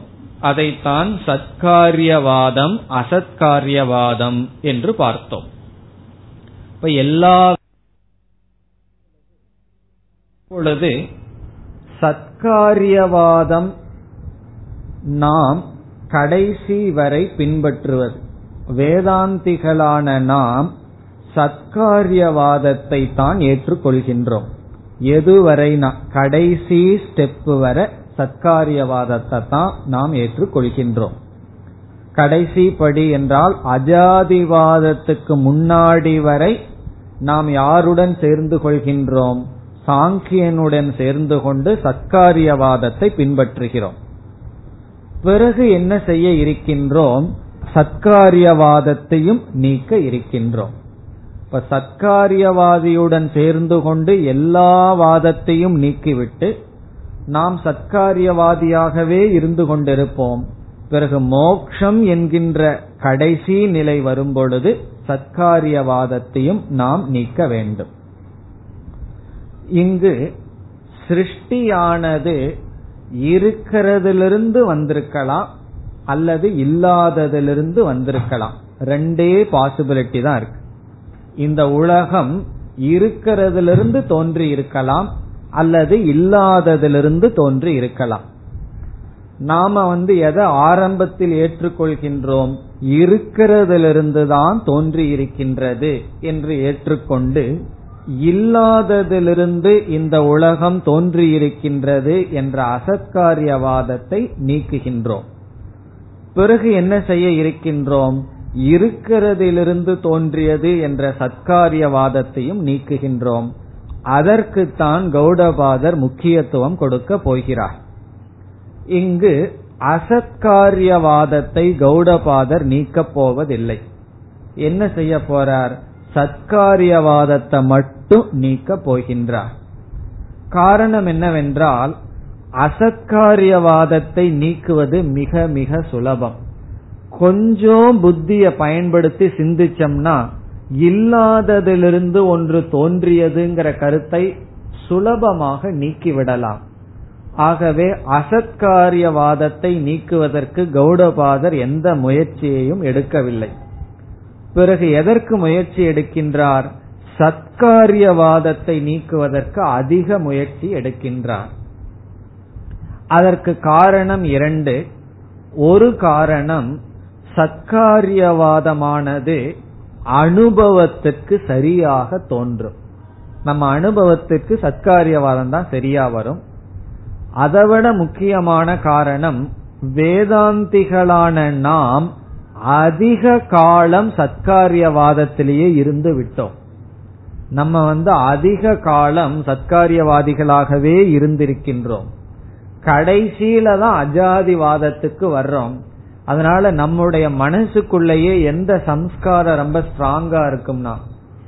அதைத்தான் சத்காரியவாதம் அசத்காரியவாதம் என்று பார்த்தோம். இப்ப எல்லா பொழுது சத்காரியவாதம் நாம் கடைசி வரை பின்பற்றுவது. வேதாந்திகளான நாம் சத்காரியவாதத்தை தான் ஏற்றுக்கொள்கின்றோம். எதுவரை? நாம் கடைசி ஸ்டெப் வரை சத்காரியவாதத்தை தான் நாம் ஏற்றுக்கொள்கின்றோம். கடைசி படி என்றால் அஜாதிவாதத்துக்கு முன்னாடி வரை நாம் யாருடன் சேர்ந்து கொள்கின்றோம்? சாங்கியனுடன் சேர்ந்து கொண்டு சத்காரியவாதத்தை பின்பற்றுகிறோம். பிறகு என்ன செய்ய இருக்கின்றோம்? சத்காரியவாதத்தையும் நீக்க இருக்கின்றோம். இப்ப சத்காரியவாதியுடன் சேர்ந்து கொண்டு எல்லா வாதத்தையும் நீக்கிவிட்டு நாம் சத்காரியவாதியாகவே இருந்து கொண்டிருப்போம். பிறகு மோக்ஷம் என்கின்ற கடைசி நிலை வரும்பொழுது சத்காரியவாதத்தையும் நாம் நீக்க வேண்டும். இங்கு சிருஷ்டியானது இருக்கிறதிலிருந்து வந்திருக்கலாம் அல்லது இல்லாததிலிருந்து வந்திருக்கலாம். ரெண்டே பாசிபிலிட்டி தான் இருக்கு. இந்த உலகம் இருக்கிறதிலிருந்து தோன்றி இருக்கலாம் அல்லது இல்லாததிலிருந்து தோன்றி இருக்கலாம். நாம வந்து எதை ஆரம்பத்தில் ஏற்றுக்கொள்கின்றோம்? இருக்கிறதிலிருந்து தான் தோன்றி இருக்கின்றது என்று ஏற்றுக்கொண்டு இல்லாததிலிருந்து இந்த உலகம் தோன்றியிருக்கின்றது என்ற அசத்காரியவாதத்தை நீக்குகின்றோம். பிறகு என்ன செய்ய இருக்கின்றோம்? இருக்கிறதிலிருந்து தோன்றியது என்ற சத்காரியவாதத்தையும் நீக்குகின்றோம். அதற்குத்தான் கௌடபாதர் முக்கியத்துவம் கொடுக்க போகிறார். இங்கு அசத்காரியவாதத்தை கௌடபாதர் நீக்கப் போவதில்லை. என்ன செய்ய போறார்? சத்காரியவாதத்தை மட்டும் நீக்க போகின்றார். காரணம் என்னவென்றால் அசத்காரியவாதத்தை நீக்குவது மிக மிக சுலபம். கொஞ்சம் புத்திய பயன்படுத்தி சிந்திச்சோம்னா இல்லாததிலிருந்து ஒன்று தோன்றியதுங்கிற கருத்தை சுலபமாக நீக்கிவிடலாம். ஆகவே அசத்காரியவாதத்தை நீக்குவதற்கு கௌடபாதர் எந்த முயற்சியையும் எடுக்கவில்லை. பிறகு எதற்கு முயற்சி எடுக்கின்றார்? சத்காரியவாதத்தை நீக்குவதற்கு அதிக முயற்சி எடுக்கின்றார். அதற்கு காரணம் இரண்டு. ஒரு காரணம், சத்காரியவாதமானது அனுபவத்திற்கு சரியாக தோன்றும். நம்ம அனுபவத்திற்கு சத்காரியவாதம் தான் சரியா வரும். அதைவிட முக்கியமான காரணம், வேதாந்திகளான நாம் அதிக காலம் சத்காரியவாதத்திலேயே இருந்து விட்டோம். நம்ம வந்து அதிக காலம் சத்காரியவாதிகளாகவே இருந்திருக்கின்றோம். கடைசியில தான் அஜாதிவாதத்துக்கு வர்றோம். அதனால நம்முடைய மனசுக்குள்ளேயே எந்த சம்ஸ்காரம் ரொம்ப ஸ்ட்ராங்கா இருக்கும்னா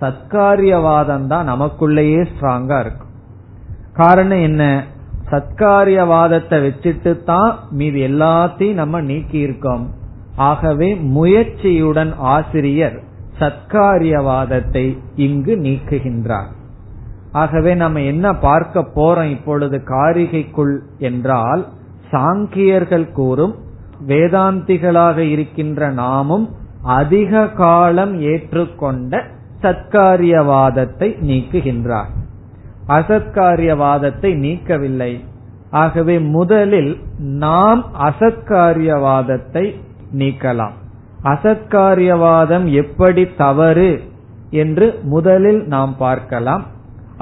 சத்காரியவாதம் தான் நமக்குள்ளேயே ஸ்ட்ராங்கா இருக்கும். காரணம் என்ன? சத்காரியவாதத்தை வச்சுட்டு தான் மீது எல்லாத்தையும் நம்ம நீக்கி இருக்கோம். ஆகவே முயற்சியுடன் ஆசிரியர் சத்காரியவாதத்தை இங்கு நீக்குகின்றார். ஆகவே நம்ம என்ன பார்க்க போறோம் இப்பொழுது காரிகைக்குள் என்றால், சாங்கியர்கள் கூறும் வேதாந்திகளாக இருக்கின்ற நாமும் அதிக காலம் ஏற்றுக்கொண்ட சத்காரியவாதத்தை நீக்குகின்றார். அசத்காரியவாதத்தை நீக்கவில்லை. ஆகவே முதலில் நாம் அசத்காரியவாதத்தை நீக்கலாம். அசத்காரியவாதம் எப்படி தவறு என்று முதலில் நாம் பார்க்கலாம்.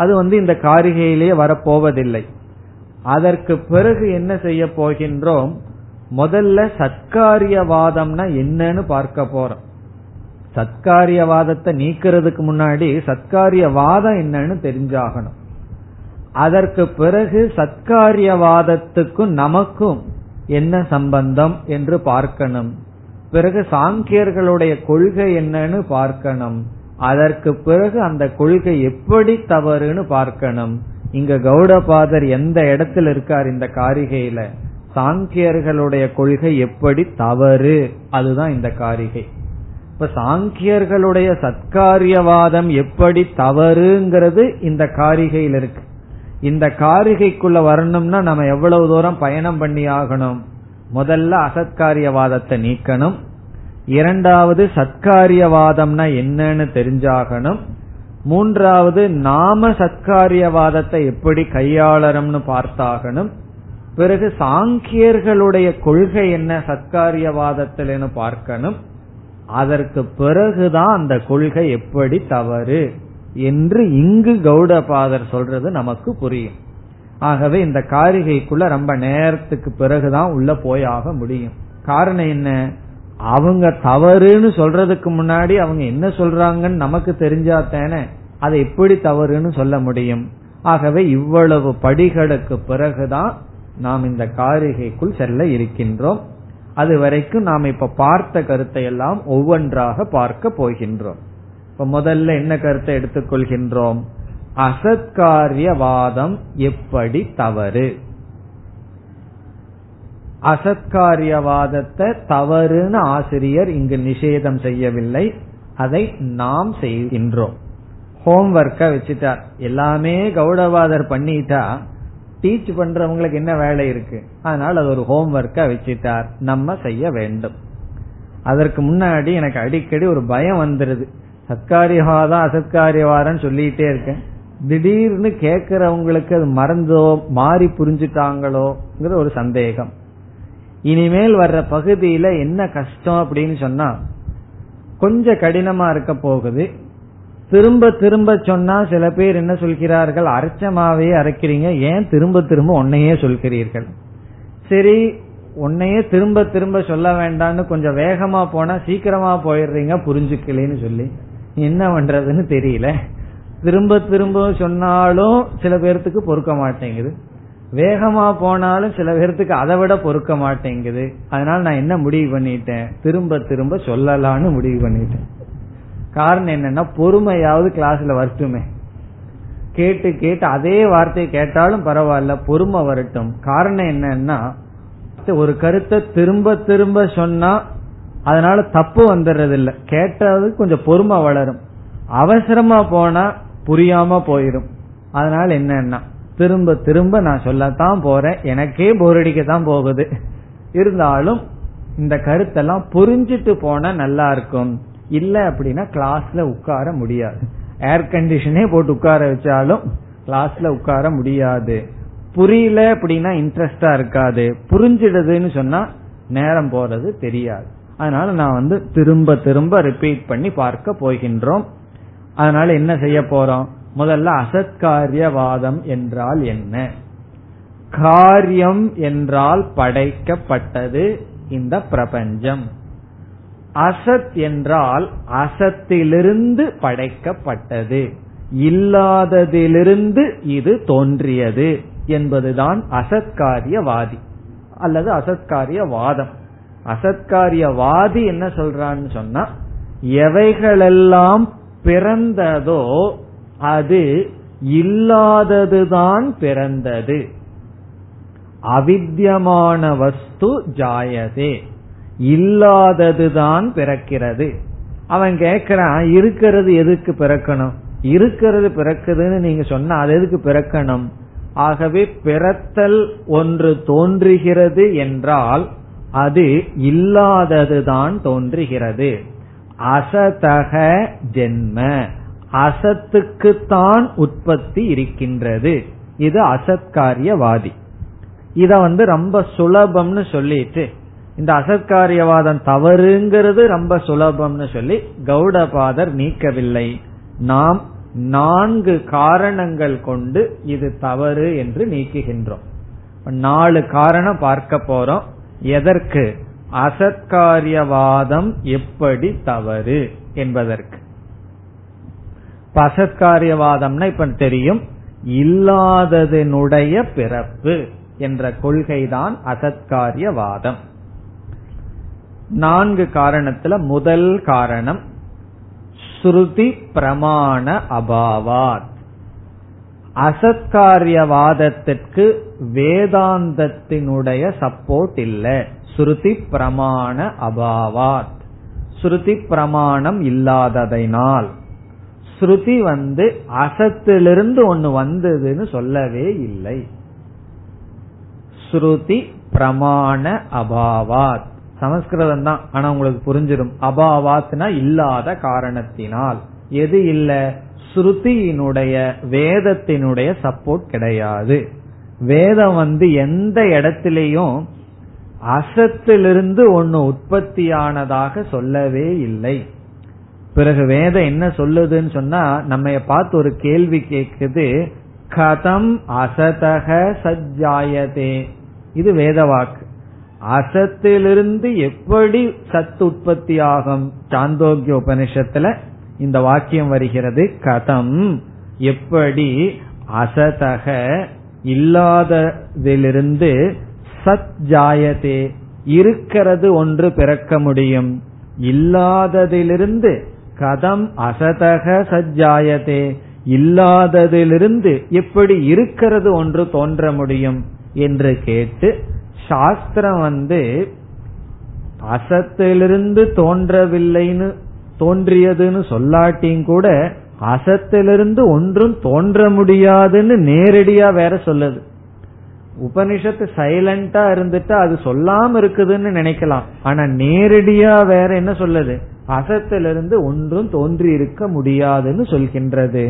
அது வந்து இந்த காரிகையிலேயே வரப்போவதில்லை. அதற்கு பிறகு என்ன செய்ய போகின்றோம்? முதல்ல சத்காரியவாதம்னா என்னன்னு பார்க்க போறோம். சத்காரியவாதத்தை நீக்கிறதுக்கு முன்னாடி சத்காரியவாதம் என்னன்னு தெரிஞ்சாகணும். அதற்கு பிறகு சத்காரியவாதத்துக்கும் நமக்கும் என்ன சம்பந்தம் என்று பார்க்கணும். பிறகு சாங்கியர்களுடைய கொள்கை என்னன்னு பார்க்கணும். அதற்கு பிறகு அந்த கொள்கை எப்படி தவறுன்னு பார்க்கணும். இங்க கௌடபாதர் எந்த இடத்துல இருக்கார் இந்த காரிகையில? சாங்கியர்களுடைய கொள்கை எப்படி தவறு, அதுதான் இந்த காரிகை. இப்ப சாங்கியர்களுடைய சத்காரியவாதம் எப்படி தவறுங்கிறது இந்த காரிகையில் இருக்கு. இந்த காரிகைக்குள்ள வரணும்னா நம்ம எவ்வளவு தூரம் பயணம் பண்ணி ஆகணும்? முதல்ல அசத்காரியவாதத்தை நீக்கணும், இரண்டாவது சத்காரியவாதம்னா என்னன்னு தெரிஞ்சாகணும், மூன்றாவது நாம சத்காரியவாதத்தை எப்படி கையாளறோம்னு பார்த்தாகணும், பிறகு சாங்கியர்களுடைய கொள்கை என்ன சத்காரியவாதத்தில்னு பார்க்கணும், அதற்கு பிறகுதான் அந்த கொள்கை எப்படி தவறு என்று இங்கு கௌடபாதர் சொல்றது நமக்கு புரியும். ஆகவே இந்த காரிகைக்குள்ள ரொம்ப நேரத்துக்கு பிறகுதான் உள்ள போய் ஆக முடியும். காரணம் என்ன? அவங்க தவறுன்னு சொல்றதுக்கு முன்னாடி அவங்க என்ன சொல்றாங்கன்னு நமக்கு தெரிஞ்சாத்தானே அதை எப்படி தவறுன்னு சொல்ல முடியும். ஆகவே இவ்வளவு படிகளுக்கு பிறகுதான் நாம் இந்த காரிகைக்குள் செல்ல இருக்கின்றோம். அது வரைக்கும் நாம் இப்ப பார்த்த கருத்தை எல்லாம் ஒவ்வொன்றாக பார்க்க போகின்றோம். இப்ப முதல்ல என்ன கருத்தை எடுத்துக்கொள்கின்றோம்? அசத்காரியவாதம் எப்படி தவறு, அசத்காரியவாதத்தை தவறுன்னு ஆசிரியர் இங்கு நிஷேதம் செய்யவில்லை, அதை நாம் செய்கின்றோம். ஹோம்வொர்க்கா வச்சுட்டார், எல்லாமே கௌடபாதர் பண்ணிட்டா டீச் பண்றவங்களுக்கு என்ன வேலை இருக்கு? அதனால அது ஒரு ஹோம்வொர்க்கா வச்சுட்டார், நம்ம செய்ய வேண்டும். அதற்கு முன்னாடி எனக்கு அடிக்கடி ஒரு பயம் வந்துருது, சத்காரியவாதம் அசத்காரியவாதம் சொல்லிட்டே இருக்கேன், திடீர்னு கேட்கிறவங்களுக்கு அது மறந்தோ மாறி புரிஞ்சுட்டாங்களோங்கிற ஒரு சந்தேகம். இனிமேல் வர்ற பகுதியில என்ன கஷ்டம் அப்படின்னு சொன்னா கொஞ்சம் கடினமா இருக்க போகுது. திரும்ப திரும்ப சொன்னா சில பேர் என்ன சொல்கிறார்கள், அரைச்சமாவே அரைக்கிறீங்க, ஏன் திரும்ப திரும்ப உன்னையே சொல்கிறீர்கள்? சரி, உன்னையே திரும்ப திரும்ப சொல்ல வேண்டாம்னு கொஞ்சம் வேகமா போனா சீக்கிரமா போயிடுறீங்க புரிஞ்சுக்கலன்னு சொல்லி என்ன பண்றதுன்னு தெரியல. திரும்ப திரும்ப சொன்னாலும் சில பேர்த்துக்கு பொறுக்க மாட்டேங்குது, வேகமா போனாலும் சில பேர்த்துக்கு அதை விட பொறுக்க மாட்டேங்குது. அதனால நான் என்ன முடிவு பண்ணிட்டேன், திரும்ப திரும்ப சொல்லலான்னு முடிவு பண்ணிட்டேன். காரணம் என்னன்னா, பொறுமையாவது கிளாஸ்ல வரட்டுமே, கேட்டு கேட்டு அதே வார்த்தையை கேட்டாலும் பரவாயில்ல பொறுமை வரட்டும். காரணம் என்னன்னா, ஒரு கருத்தை திரும்ப திரும்ப சொன்னா அதனால தப்பு வந்துடுறது இல்ல, கேட்டது கொஞ்சம் பொறுமை வளரும். அவசரமா போனா புரியாம போயிடும். அதனால என்னன்னா திரும்ப திரும்ப நான் சொல்லத்தான் போறேன், எனக்கே போர் அடிக்கத்தான் போகுது, இருந்தாலும் இந்த கருத்தெல்லாம் புரிஞ்சிட்டு போனா நல்லா இருக்கும். இல்ல அப்படின்னா கிளாஸ்ல உட்கார முடியாது, ஏர் கண்டிஷனே போட்டு உட்கார வச்சாலும் கிளாஸ்ல உட்கார முடியாது. புரியல அப்படின்னா இன்ட்ரெஸ்டா இருக்காது, புரிஞ்சிடுதுன்னு சொன்னா நேரம் போறது தெரியாது. அதனால நான் வந்து திரும்ப திரும்ப ரிப்பீட் பண்ணி பார்க்க போகின்றோம். அதனால என்ன செய்ய போறோம்? முதல்ல அசத்காரியவாதம் என்றால் என்ன, காரியம் என்றால் படைக்கப்பட்டது இந்த பிரபஞ்சம், அசத் என்றால் அசத்திலிருந்து படைக்கப்பட்டது, இல்லாததிலிருந்து இது தோன்றியது என்பதுதான் அசத்காரியவாதி அல்லது அசத்காரியவாதம். அசத்காரியவாதி என்ன சொல்றான்னு சொன்னா, எவைகளெல்லாம் பிறந்ததோ அது இல்லாததுதான் பிறந்தது, அவித்யமான வஸ்து ஜாயதே, இல்லாததுதான் பிறக்கிறது. அவன் கேக்குறான், இருக்கிறது எதுக்கு பிறக்கணும்? இருக்கிறது பிறக்குதுன்னு நீங்க சொன்னா அது எதுக்கு பிறக்கணும்? ஆகவே பிறத்தல் ஒன்று தோன்றுகிறது என்றால் அது இல்லாததுதான் தோன்றுகிறது, அசதக ஜென்ம, அசத்துக்குத்தான் உற்பத்தி இருக்கின்றது. இது அசத்காரியவாதி. இத வந்து ரொம்ப சுலபம்னு சொல்லிட்டு, இந்த அசத்காரியவாதம் தவறுங்கிறது ரொம்ப சுலபம்னு சொல்லி கௌடபாதர் நீக்கவில்லை. நாம் நான்கு காரணங்கள் கொண்டு இது தவறு என்று நீக்குகின்றோம். நாலு காரணம் பார்க்க போறோம். எதற்கு? அசத்காரியவாதம் எப்படி தவறு என்பதற்கு. அசத்காரியவாதம்னா இப்ப தெரியும், இல்லாததனுடைய பிறப்பு என்ற கொள்கைதான் அசத்காரியவாதம். நான்கு காரணத்துல முதல் காரணம் ஸ்ருதி பிரமாண அபாவாத். அசத்காரியவாதத்திற்கு வேதாந்தத்தினுடைய சப்போர்ட் இல்லை. ஸ்ருதி பிரமாண அபாவாத், ஸ்ருதி பிரமாணம் இல்லாததினால். ஸ்ருதி வந்து அசத்திலிருந்து ஒன்னு வந்ததுன்னு சொல்லவே இல்லை. ஸ்ருதி பிரமாண அபாவாத், சமஸ்கிருதம் தான் ஆனா உங்களுக்கு புரிஞ்சிடும். அபாவாத்னா இல்லாத காரணத்தினால். எது இல்ல? ஸ்ருதியினுடைய வேதத்தினுடைய சப்போர்ட் கிடையாது. வேதம் வந்து எந்த இடத்திலையும் அசத்திலிருந்து ஒன்னு உற்பத்தியானதாக சொல்லவே இல்லை. பிறகு வேதம் என்ன சொல்லுதுன்னு சொன்னா, நம்ம பார்த்து ஒரு கேள்வி கேக்குது, கதம் அசதக சஜ்ஜாயதே. இது வேத வாக்கு. அசத்திலிருந்து எப்படி சத் உற்பத்தி ஆகும்? சாந்தோக்கிய உபனிஷத்துல இந்த வாக்கியம் வருகிறது. கதம், எப்படி அசதக இல்லாததிலிருந்து சத் ஜாயதே, இருக்கிறது ஒன்று பிறக்க முடியும், இல்லாததிலிருந்து. கதம் அசதக சஜ்ஜாயதே, இல்லாததிலிருந்து எப்படி இருக்கிறது ஒன்று தோன்ற முடியும் என்று கேட்டு, சாஸ்திரம் வந்து அசத்திலிருந்து தோன்றவில்லைன்னு தோன்றியதுன்னு சொல்லாட்டியும் கூட அசத்திலிருந்து ஒன்றும் தோன்ற முடியாதுன்னு நேரடியா வேற சொல்லுது. உபனிஷத்து சைலண்டா இருந்துட்டு அது சொல்லாம இருக்குதுன்னு நினைக்கலாம், ஆனா நேரடியா வேற என்ன சொல்லுது? அசத்திலிருந்து ஒன்றும் தோன்றி இருக்க முடியாதுன்னு சொல்கின்றது.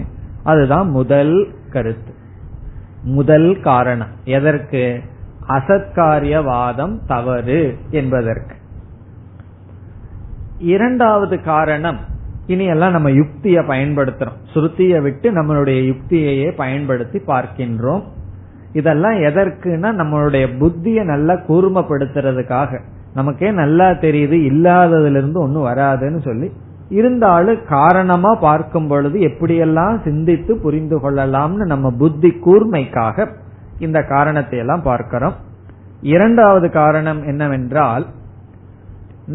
அதுதான் முதல் கருத்து, முதல் காரணம். எதற்கு? அசத்காரியவாதம் தவறு என்பதற்கு. இரண்டாவது காரணம், இனி எல்லாம் நம்ம யுக்தியை பயன்படுத்துறோம், ஸ்ருதியை விட்டு நம்மளுடைய யுக்தியையே பயன்படுத்தி பார்க்கின்றோம். இதெல்லாம் எதற்குன்னா, நம்மளுடைய புத்தியை நல்லா கூர்மப்படுத்துறதுக்காக. நமக்கே நல்லா தெரியுது இல்லாததிலிருந்து ஒண்ணு வராதுன்னு சொல்லி, இருந்தாலும் காரணமா பார்க்கும் பொழுது எப்படியெல்லாம் சிந்தித்து புரிந்து கொள்ளலாம்னு நம்ம புத்தி கூர்மைக்காக இந்த காரணத்தை எல்லாம் பார்க்கிறோம். இரண்டாவது காரணம் என்னவென்றால்,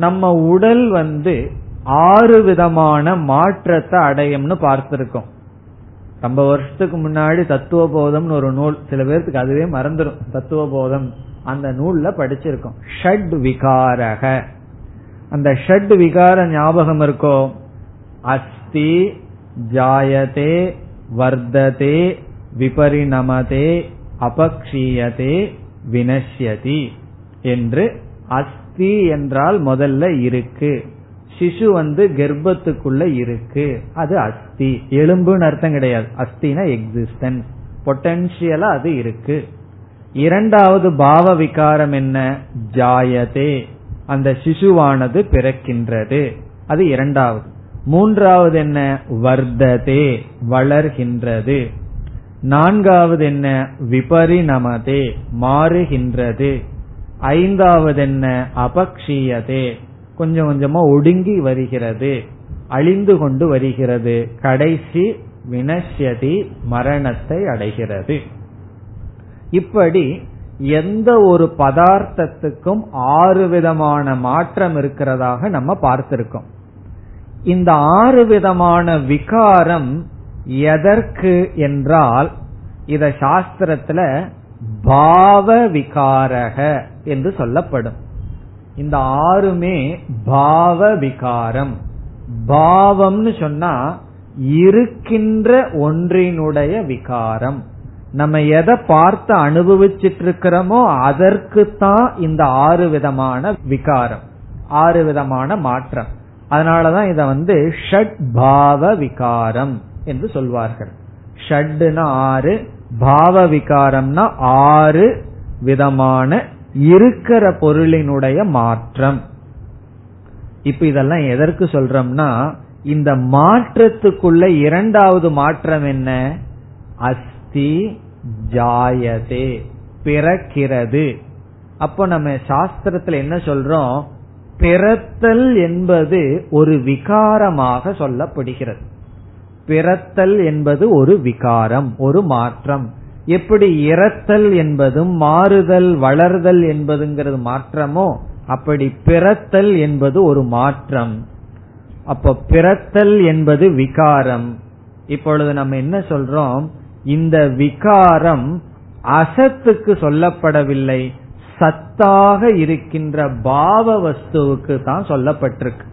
நம்ம உடல் வந்து ஆறு விதமான மாற்றத்தை அடையும்னு பார்த்திருக்கோம். ரொம்ப வருஷத்துக்கு முன்னாடி தத்துவ போதம்னு ஒரு நூல், சில பேருக்கு அதுவே மறந்துடும் தத்துவ போதம், அந்த நூல்ல படிச்சிருக்கோம் ஷட் விகாரக. அந்த ஷட் விகார ஞாபகம் இருக்கோ? அஸ்தி, ஜாயதே, வர்ததே, விபரிணமதே, அபக்ஷீயதே, வினஷ்யதி என்று. அஸ்தி என்றால் முதல்ல இருக்கு, சிசு வந்து கர்ப்பத்துக்குள்ள இருக்கு, அது அஸ்தி. எலும்புன்னு அர்த்தம் கிடையாது, அஸ்தினா எக்ஸிஸ்டன்ஸ், பொட்டன்ஷியலா அது இருக்கு. இரண்டாவது பாவ விகாரம் என்ன? ஜாயதே, அந்த சிசுவானது பிறக்கின்றது, அது இரண்டாவது. மூன்றாவது என்ன? வர்ததே, வளர்கின்றது. நான்காவது என்ன? விபரிணமதே, மாறுகின்றது. ஐந்தாவது என்ன? அபக்ஷீயதே, கொஞ்சம் கொஞ்சமா ஒடுங்கி வருகிறது, அழிந்து கொண்டு வருகிறது. கடைசி வினஷ்யதி, மரணத்தை அடைகிறது. இப்படி எந்த ஒரு பதார்த்தத்துக்கும் ஆறு விதமான மாற்றம் இருக்கிறதாக நம்ம பார்த்திருக்கோம். இந்த ஆறு விதமான விகாரம் எதற்கு என்றால், இத சாஸ்திரத்துல பாவ விகாரக என்று சொல்லப்படும். இந்த ஆறுமே பாவ விகாரம். பாவம்னு சொன்னா இருக்கின்ற ஒன்றினுடைய விகாரம். நம்ம எதை பார்த்து அனுபவிச்சுட்டு இருக்கிறோமோ அதற்குத்தான் இந்த ஆறு விதமான விகாரம், ஆறு விதமான மாற்றம். அதனாலதான் இத வந்து ஷட் பாவ விகாரம் என்று சொல்வார்கள். ஷட்னா ஆறு, பாவ விகாரம்னா ஆறு விதமான இருக்கிற பொருளினுடைய மாற்றம். இப்ப இதெல்லாம் எதற்கு சொல்றோம்னா, இந்த மாற்றத்துக்குள்ள இரண்டாவது மாற்றம் என்ன? அஸ்தி, ஜாயதே, பிறக்கிறது. அப்போ நம்ம சாஸ்திரத்துல என்ன சொல்றோம்? பிறத்தல் என்பது ஒரு விகாரமாக சொல்லப்படுகிறது. பிறத்தல் என்பது ஒரு விகாரம், ஒரு மாற்றம். எப்படி இறத்தல் என்பதும் மாறுதல் வளர்தல் என்பதுங்கிறது மாற்றமோ, அப்படி பிறத்தல் என்பது ஒரு மாற்றம். அப்ப பிறத்தல் என்பது விகாரம். இப்பொழுது நம்ம என்ன சொல்றோம்? இந்த விகாரம் அசத்துக்கு சொல்லப்படவில்லை, சத்தாக இருக்கின்ற பாவ வஸ்துவுக்கு தான் சொல்லப்பட்டிருக்கு.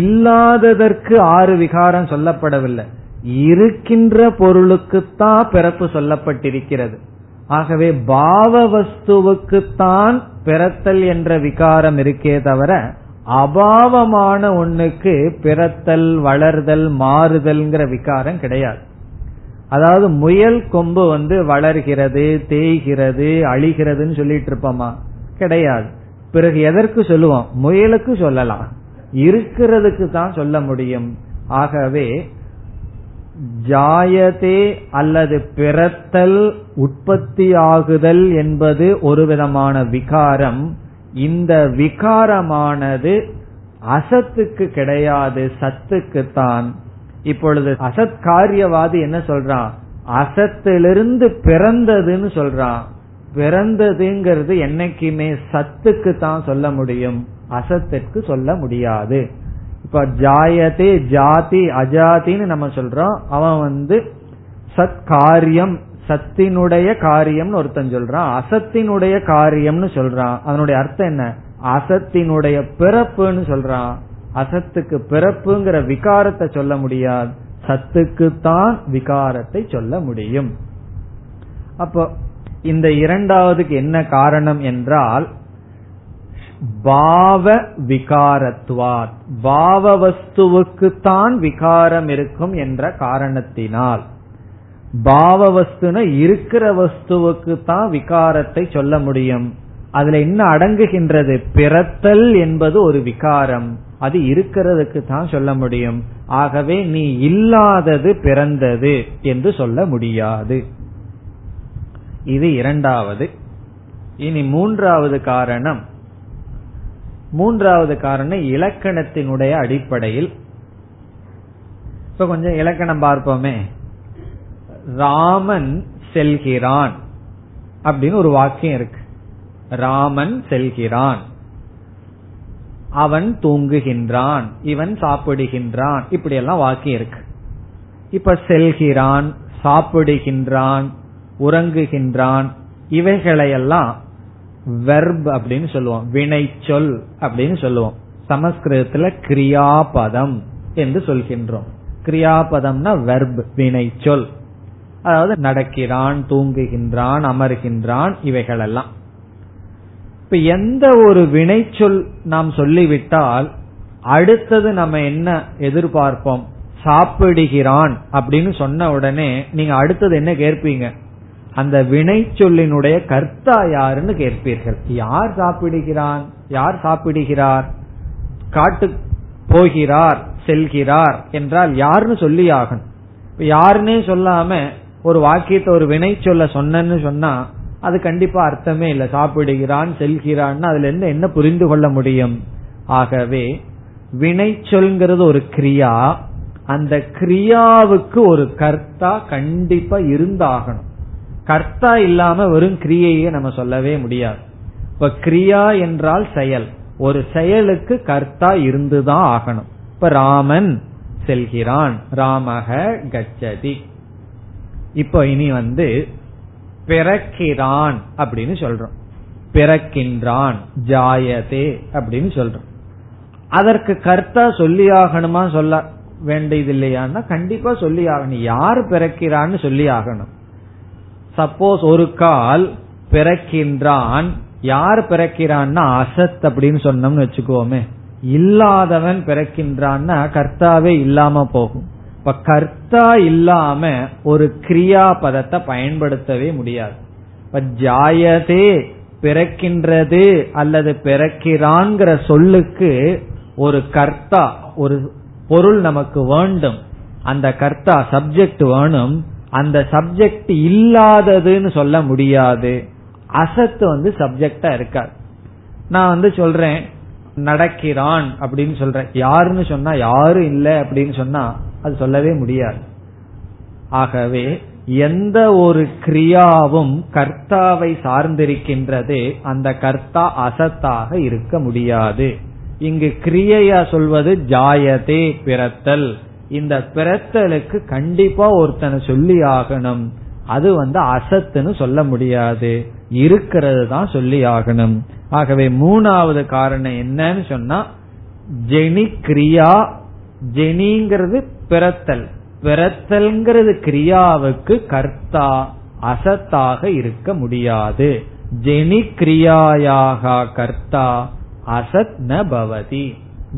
இல்லாததற்கு ஆறு விகாரம் சொல்லப்படவில்லை, இருக்கின்ற பொருளுக்குத்தான் பிறப்பு சொல்லப்பட்டிருக்கிறது. ஆகவே பாவ வஸ்துவுக்குத்தான் பிறத்தல் என்ற விகாரம் இருக்கே தவிர அபாவமான ஒண்ணுக்கு பிறத்தல் வளர்தல் மாறுதல்ங்கிற விகாரம் கிடையாது. அதாவது முயல் கொம்பு வந்து வளர்கிறது தேய்கிறது அழிகிறதுன்னு சொல்லிட்டு இருப்போமா? கிடையாது. பிறகு எதற்கு சொல்லுவோம்? முயலுக்கு சொல்லலாம், இருக்கிறதுக்கு தான் சொல்ல முடியும். ஆகவே ஜாயதே அல்லது பிறத்தல் உற்பத்தியாகுதல் என்பது ஒரு விதமான விகாரம். இந்த விகாரமானது அசத்துக்கு கிடையாது, சத்துக்குத்தான். இப்பொழுது அசத்காரியவாதி என்ன சொல்றான்? அசத்திலிருந்து பிறந்ததுன்னு சொல்றான். பிறந்ததுங்கிறது என்னைக்குமே சத்துக்கு தான் சொல்ல முடியும், அசத்திற்கு சொல்ல முடியாது. இப்ப ஜாயதே ஜாதி அஜாதின்னு நம்ம சொல்றோம், அவன் வந்து சத்காரியம் சத்தினுடைய காரியம்னு ஒருத்தன் சொல்றான், அசத்தினுடைய காரியம்னு சொல்றான். அதனுடைய அர்த்தம் என்ன? அசத்தினுடைய பிறப்புன்னு சொல்றான். அசத்துக்கு பிறப்புங்கிற விகாரத்தை சொல்ல முடியாது, சத்துக்குத்தான் விகாரத்தை சொல்ல முடியும். அப்போ இந்த இரண்டாவதுக்கு என்ன காரணம் என்றால் பாவ விகாரத்துவாத், பாவ வஸ்துவுக்குத்தான் விகாரம் இருக்கும் என்ற காரணத்தினால். பாவ வஸ்துனா இருக்கிற வஸ்துவுக்கு தான் விகாரத்தை சொல்ல முடியும். அதுல என்ன அடங்குகின்றது? பிறத்தல் என்பது ஒரு விகாரம், அது இருக்கிறதுக்கு தான் சொல்ல முடியும். ஆகவே நீ இல்லாதது பிறந்தது என்று சொல்ல முடியாது. இது இரண்டாவது. இனி மூன்றாவது காரணம். மூன்றாவது காரணம் இலக்கணத்தினுடைய அடிப்படையில். இப்ப கொஞ்சம் இலக்கணம் பார்ப்போமே. ராமன் செல்கிறான் அப்படின்னு ஒரு வாக்கியம் இருக்கு. ராமன் செல்கிறான், அவன் தூங்குகின்றான், இவன் சாப்பிடுகின்றான், இப்படி எல்லாம் வாக்கியம் இருக்கு. இப்ப செல்கிறான், சாப்பிடுகின்றான், உறங்குகின்றான், இவைகளையெல்லாம் வெர்ப் அப்படின்னு சொல்லுவோம், வினைச்சொல் அப்படின்னு சொல்லுவோம். சமஸ்கிருதத்துல கிரியாபதம் என்று சொல்கின்றோம். கிரியாபதம்னா வெர்ப், வினைச்சொல். அதாவது நடக்கிறான், தூங்குகின்றான், அமர்கின்றான், இவைகளெல்லாம். இப்ப எந்த ஒரு வினைச்சொல் நாம் சொல்லிவிட்டால் அடுத்தது நம்ம என்ன எதிர்பார்ப்போம்? சாப்பிடுகிறான் அப்படின்னு சொன்ன உடனே நீங்க அடுத்தது என்ன கேட்பீங்க? அந்த வினைச்சொல்லினுடைய கர்த்தா யாருன்னு கேட்பீர்கள். யார் சாப்பிடுகிறான், யார் சாப்பிடுகிறார்? காட்டு போகிறார், செல்கிறார் என்றால் யாருன்னு சொல்லி ஆகணும். இப்ப யாருன்னே சொல்லாம ஒரு வாக்கியத்தை ஒரு வினை சொல்ல சொன்னு சொன்னா அது கண்டிப்பா அர்த்தமே இல்ல. சாப்பிடுகிறான் செல்கிறான் அதுல இருந்து என்ன புரிந்து கொள்ள முடியும்? ஆகவே வினை சொல்கிறது ஒரு கிரியா, அந்த கிரியாவுக்கு ஒரு கர்த்தா கண்டிப்பா இருந்தாகணும். கர்த்தா இல்லாம வெறும் கிரியையே நம்ம சொல்லவே முடியாது. இப்ப கிரியா என்றால் செயல், ஒரு செயலுக்கு கர்த்தா இருந்துதான் ஆகணும். இப்ப ராமன் செல்கிறான், ராமக கச்சதி. இப்போ இனி வந்து பிறக்கிறான் அப்படின்னு சொல்றோம், பிறக்கின்றான் ஜாயதே அப்படின்னு சொல்றோம். அதற்கு கர்த்தா சொல்லியாகணுமா சொல்ல வேண்டியது இல்லையான்னா கண்டிப்பா சொல்லி ஆகணும். யார் பிறக்கிறான்னு சொல்லி ஆகணும். சப்போஸ் ஒரு கால் பிறக்கின்றான், யார் பிறக்கிறான்னா அசத் அப்படின்னு சொன்னோம்னு வச்சுக்கோமே. இல்லாதவன் பிறக்கின்றான்னா கர்த்தாவே இல்லாம போகும். இப்ப கர்த்தா இல்லாம ஒரு கிரியா பதத்தை பயன்படுத்தவே முடியாது. இப்ப ஜாயதே பிறக்கின்றது அல்லது பிறக்கிறான்கிற சொல்லுக்கு ஒரு கர்த்தா, ஒரு பொருள் நமக்கு வேண்டும், அந்த கர்த்தா சப்ஜெக்ட் வேணும். அந்த சப்ஜெக்ட் இல்லாததுன்னு சொல்ல முடியாது. அசத்து வந்து சப்ஜெக்டா இருக்காது. நான் வந்து சொல்றேன் நடக்கிறான் அப்படின்னு சொல்றேன், யாருன்னு சொன்னா யாரும் இல்ல அப்படின்னு சொன்னா அது சொல்லவே முடியாது. ஆகவே எந்த ஒரு கிரியாவும் கர்த்தாவை சார்ந்திருக்கின்றது, அந்த கர்த்தா அசத்தாக இருக்க முடியாது. இங்கு கிரியையா சொல்வது ஜாயதே பிறத்தல், இந்த பிறத்தலுக்கு கண்டிப்பா ஒருத்தனை சொல்லி ஆகணும். அது வந்து அசத்துன்னு சொல்ல முடியாது, இருக்கிறது தான் சொல்லி ஆகணும். ஆகவே மூணாவது காரணம் என்னன்னு சொன்னா, ஜெனி கிரியா, ஜெனிங்கிறது பிறத்தல், பிறத்தல்ங்கிறது கிரியாவுக்கு கர்த்தா அசத்தாக இருக்க முடியாது. ஜெனி கிரியாயாக கர்த்தா அசத் ந பவதி.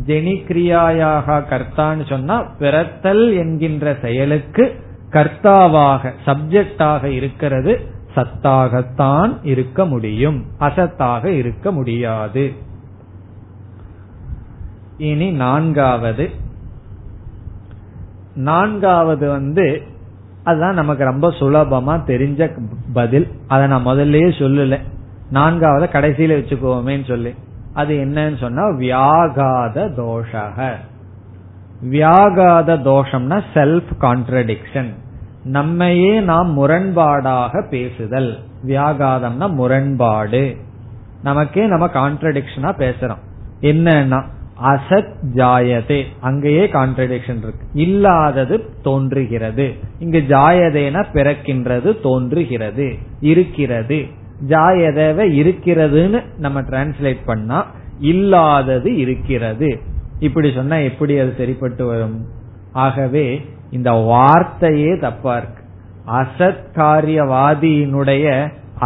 ஜெனி கிரியாயாக கர்த்தான்னு சொன்னா பிறத்தல் என்கின்ற செயலுக்கு கர்த்தாவாக சப்ஜெக்டாக இருக்கிறது சத்தாகத்தான் இருக்க முடியும், அசத்தாக இருக்க முடியாது. இனி நான்காவது நான்காவது வந்து அதுதான் நமக்கு ரொம்ப சுலபமா தெரிஞ்ச பதில். அதை நான் முதல்லயே சொல்லல, நான்காவது கடைசியில வச்சுக்கோமேன்னு சொல்லி. அது என்னன்னு சொன்னா வியாகாத தோஷக. வியாகாத தோஷம்னா செல்ஃப் கான்ட்ரடிக்ஷன், நம்மையே நாம் முரண்பாடாக பேசுதல். வியாகாதம்னா முரண்பாடு, நமக்கே நம்ம கான்ட்ரடிக்ஷனா பேசுறோம். என்னன்னா அசத் ஜாயதே, அங்கேயே கான்ட்ரடிக்ஷன் இருக்கு, இல்லாதது தோன்றுகிறது. இங்கு ஜாயதேனா பிறக்கின்றது, தோன்றுகிறது, இருக்கிறது. ஜாயதேவை இருக்கிறதுன்னு நம்ம டிரான்ஸ்லேட் பண்ணா இல்லாதது இருக்கிறது. இப்படி சொன்னா எப்படி அது சரிப்பட்டு வரும்? ஆகவே இந்த வார்த்தையே தப்பா இருக்கு. அசத் காரியவாதியினுடைய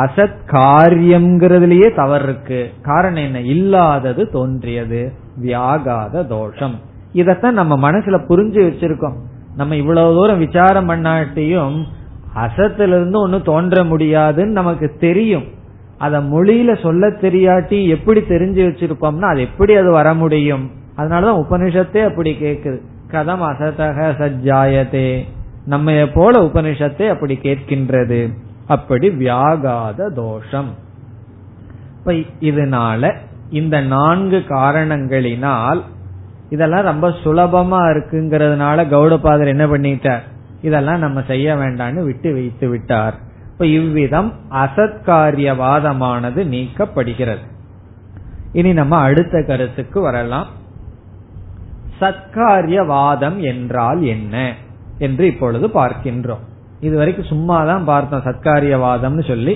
அசத் காரியம்ங்கிறதுலயே தவறு இருக்கு. காரணம் என்ன? இல்லாதது தோன்றியது, வியாகாத தோஷம். இதத்தான் நம்ம மனசுல புரிஞ்சு வச்சிருக்கோம். நம்ம இவ்வளவு தூரம் விசாரம் பண்ணாட்டியும் அசத்திலிருந்து ஒண்ணு தோன்ற முடியாதுன்னு நமக்கு தெரியும். அத மொழியில சொல்ல தெரியாட்டி எப்படி தெரிஞ்சு வச்சிருப்போம்னா அது எப்படி அது வர முடியும்? அதனாலதான் உபனிஷத்தே அப்படி கேக்குது, கதம் அசதக சஜ்ஜாயதே. நம்ம போல உபனிஷத்தை அப்படி கேட்கின்றது. அப்படி வியாகாத தோஷம். இதனால இந்த நான்கு காரணங்களினால் இதெல்லாம் ரொம்ப சுலபமா இருக்குங்கிறதுனால கௌடபாதர் என்ன பண்ணிட்டார், இதெல்லாம் நம்ம செய்ய வேண்டாம்னு விட்டு வைத்து விட்டார். இப்ப இவ்விதம் அசத்காரியவாதமானது நீக்கப்படுகிறது. இனி நம்ம அடுத்த கருத்துக்கு வரலாம். சத்காரியவாதம் என்றால் என்ன என்று இப்பொழுது பார்க்கின்றோம். இதுவரைக்கும் சும்மாதான் பார்த்தோம் சத்காரியவாதம்னு சொல்லி,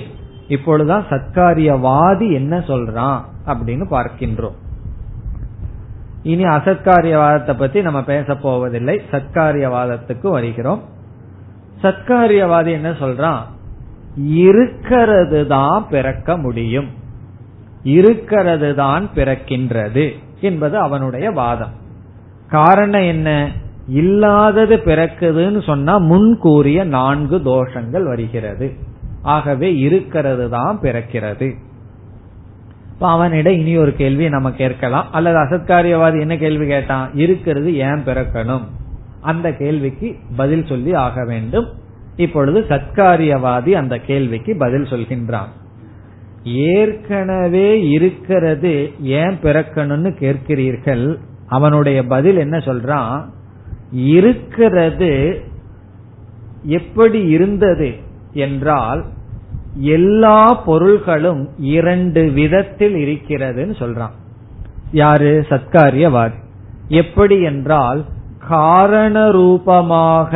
இப்பொழுதுதான் சத்காரியவாதி என்ன சொல்றான் அப்படின்னு பார்க்கின்றோம். இனி அசத்காரியவாதத்தை பத்தி நம்ம பேச போவதில்லை, சத்காரியவாதத்துக்கு வருகிறோம். சத்காரியவாதி என்ன சொல்றான்? இருக்கிறது தான் பிறக்க முடியும், இருக்கிறது தான் பிறக்கின்றது என்பது அவனுடைய வாதம். காரணம் என்ன? இல்லாதது பிறக்குதுன்னு சொன்னா முன்கூறிய நான்கு தோஷங்கள் வருகிறது. ஆகவே இருக்கிறது தான் பிறக்கிறது. அவனிடம் இனி ஒரு கேள்வி நம்ம கேட்கலாம். அல்லது அசத்காரியவாதி என்ன கேள்வி கேட்டான்? இருக்கிறது ஏன் பிறக்கணும்? அந்த கேள்விக்கு பதில் சொல்லி ஆக வேண்டும். இப்பொழுது சத்காரியவாதி அந்த கேள்விக்கு பதில் சொல்கின்றான். ஏற்கனவே இருக்கிறது ஏன் பிறக்கணும்னு கேட்கிறீர்கள். அவனுடைய பதில் என்ன சொல்றான்? இருக்கிறது எப்படி இருந்தது என்றால் எல்லா பொருள்களும் இரண்டு விதத்தில் இருக்கிறதுன்னு சொல்றான். யாரு? சத்காரியவாதி. எப்படி என்றால் காரண ரூபமாக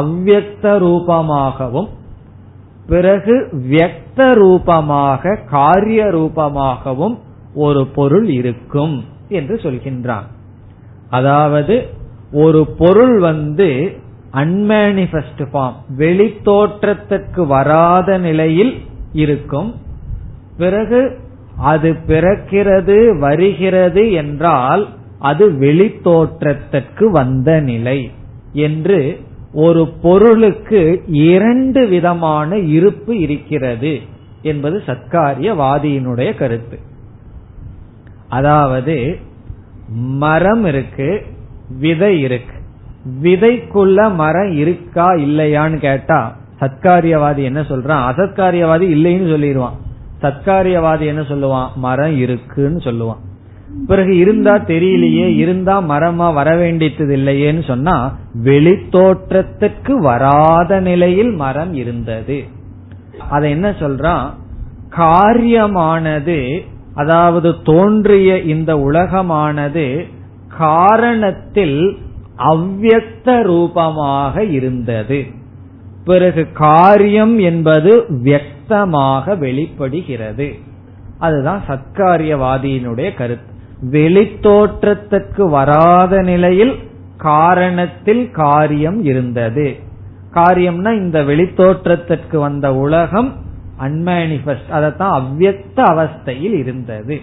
அவ்யக்த ரூபமாகவும் பிறகு வியக்த ரூபமாக காரிய ரூபமாகவும் ஒரு பொருள் இருக்கும் என்று சொல்கின்றான். அதாவது ஒரு பொருள் வந்து அன்மேனிஃபெஸ்ட் ஃபார்ம், வெளி தோற்றத்துக்கு வராத நிலையில் இருக்கும். பிறகு அது பிறக்கிறது வருகிறது என்றால் அது வெளி தோற்றத்துக்கு வந்த நிலை என்று ஒரு பொருளுக்கு இரண்டு விதமான இருப்பு இருக்கிறது என்பது சத்காரியவாதியினுடைய கருத்து. அதாவது மரம் இருக்கு, விதை இருக்கு. விதைக்குள்ள மரம் இருக்கா இல்லையான்னு கேட்டா சத்காரியவாதி என்ன சொல்றான்? அசத்காரியவாதி இல்லைன்னு சொல்லிடுவான். சத்காரியவாதி என்ன சொல்லுவான்? மரம் இருக்குன்னு சொல்லுவான். பிறகு இருந்தா தெரியலையே, இருந்தா மரமா வர வேண்டியது இல்லையேன்னு சொன்னா வெளி தோற்றத்துக்கு வராத நிலையில் மரம் இருந்தது. அத என்ன சொல்றான்? காரியமானது, அதாவது தோன்றிய இந்த உலகமானது காரணத்தில் அவ்யக்த ரூபமாக இருந்தது. பிறகு காரியம் என்பது வியக்தமாக வெளிப்படுகிறது. அதுதான் சத்காரியவாதியினுடைய கருத்து. வெளித்தோற்றத்திற்கு வராத நிலையில் காரணத்தில் காரியம் இருந்தது. காரியம்னா இந்த வெளித்தோற்றத்திற்கு வந்த உலகம் அன்மேனிபெஸ்ட், அதத்தான் அவ்யக்த அவஸ்தையில் இருந்தது.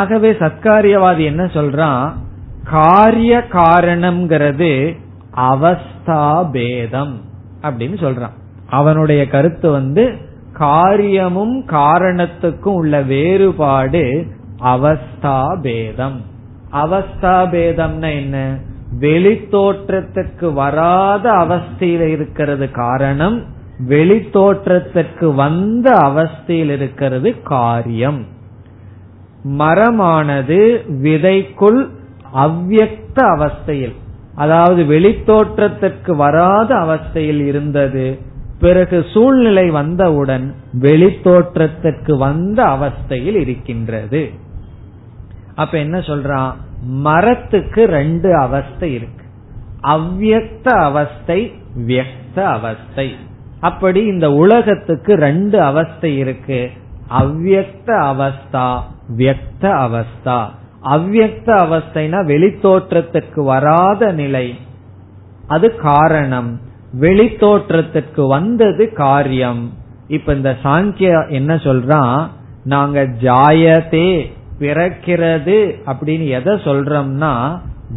ஆகவே சத்காரியவாதி என்ன சொல்றான், காரிய காரணம்ங்கிறது அவஸ்தாபேதம் அப்படின்னு சொல்றான். அவனுடைய கருத்து வந்து காரியமும் காரணத்துக்கும் உள்ள வேறுபாடு அவஸ்தாபேதம். அவஸ்தாபேதம்னா என்ன, வெளித்தோற்றத்துக்கு வராத அவஸ்தையில் இருக்கிறது காரணம், வெளித்தோற்றத்துக்கு வந்த அவஸ்தையில் இருக்கிறது காரியம். மரமானது விதைக்குள் அவ்யக்த அவஸ்தையில், அதாவது வெளித்தோற்றத்திற்கு வராத அவஸ்தையில் இருந்தது. பிறகு சூழ்நிலை வந்தவுடன் வெளித்தோற்றத்திற்கு வந்த அவஸ்தையில் இருக்கின்றது. அப்ப என்ன சொல்றான், மரத்துக்கு ரெண்டு அவஸ்தை இருக்கு, அவ்யக்த அவஸ்தை, வியக்த அவஸ்தை. அப்படி இந்த உலகத்துக்கு ரெண்டு அவஸ்தை இருக்கு, அவ்யக்த அவஸ்தா, வியக்த அவஸ்தா. அவ்யக்த அவஸ்தைனா வெளித்தோற்றத்துக்கு வராத நிலை, அது காரணம், வெளித்தோற்றத்துக்கு வந்தது காரியம். இப்ப இந்த சாங்கியா என்ன சொல்றான், நாங்க ஜாயதே பிறக்கிறது அப்படின்னு எதை சொல்றோம்னா,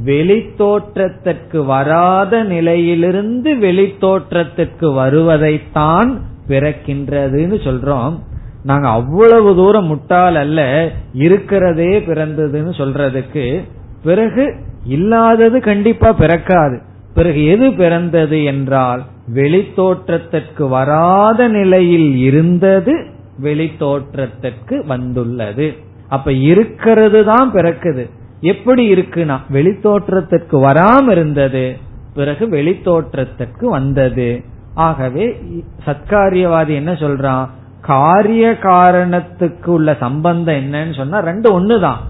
வெளித்தோற்றத்திற்கு வராத நிலையிலிருந்து வெளித்தோற்றத்திற்கு வருவதைத்தான் பிறக்கின்றதுன்னு சொல்றோம். நாங்க அவ்வளவு தூரம் முட்டாள் அல்ல இருக்கிறதே பிறந்ததுன்னு சொல்றதுக்கு. பிறகு இல்லாதது கண்டிப்பா பிறக்காது. பிறகு எது பிறந்தது என்றால் வெளித்தோற்றத்திற்கு வராத நிலையில் இருந்தது வெளித்தோற்றத்திற்கு வந்துள்ளது. அப்ப இருக்கிறது தான் பிறக்குது. எப்படி இருக்குன்னா வெளித்தோற்றத்திற்கு வராம இருந்தது, பிறகு வெளித்தோற்றத்திற்கு வந்தது. ஆகவே சத்காரியவாதி என்ன சொல்றான், காரிய காரணத்துக்கு உள்ள சம்பந்தம் என்னன்னு சொன்னா ரெண்டு ஒண்ணுதான்,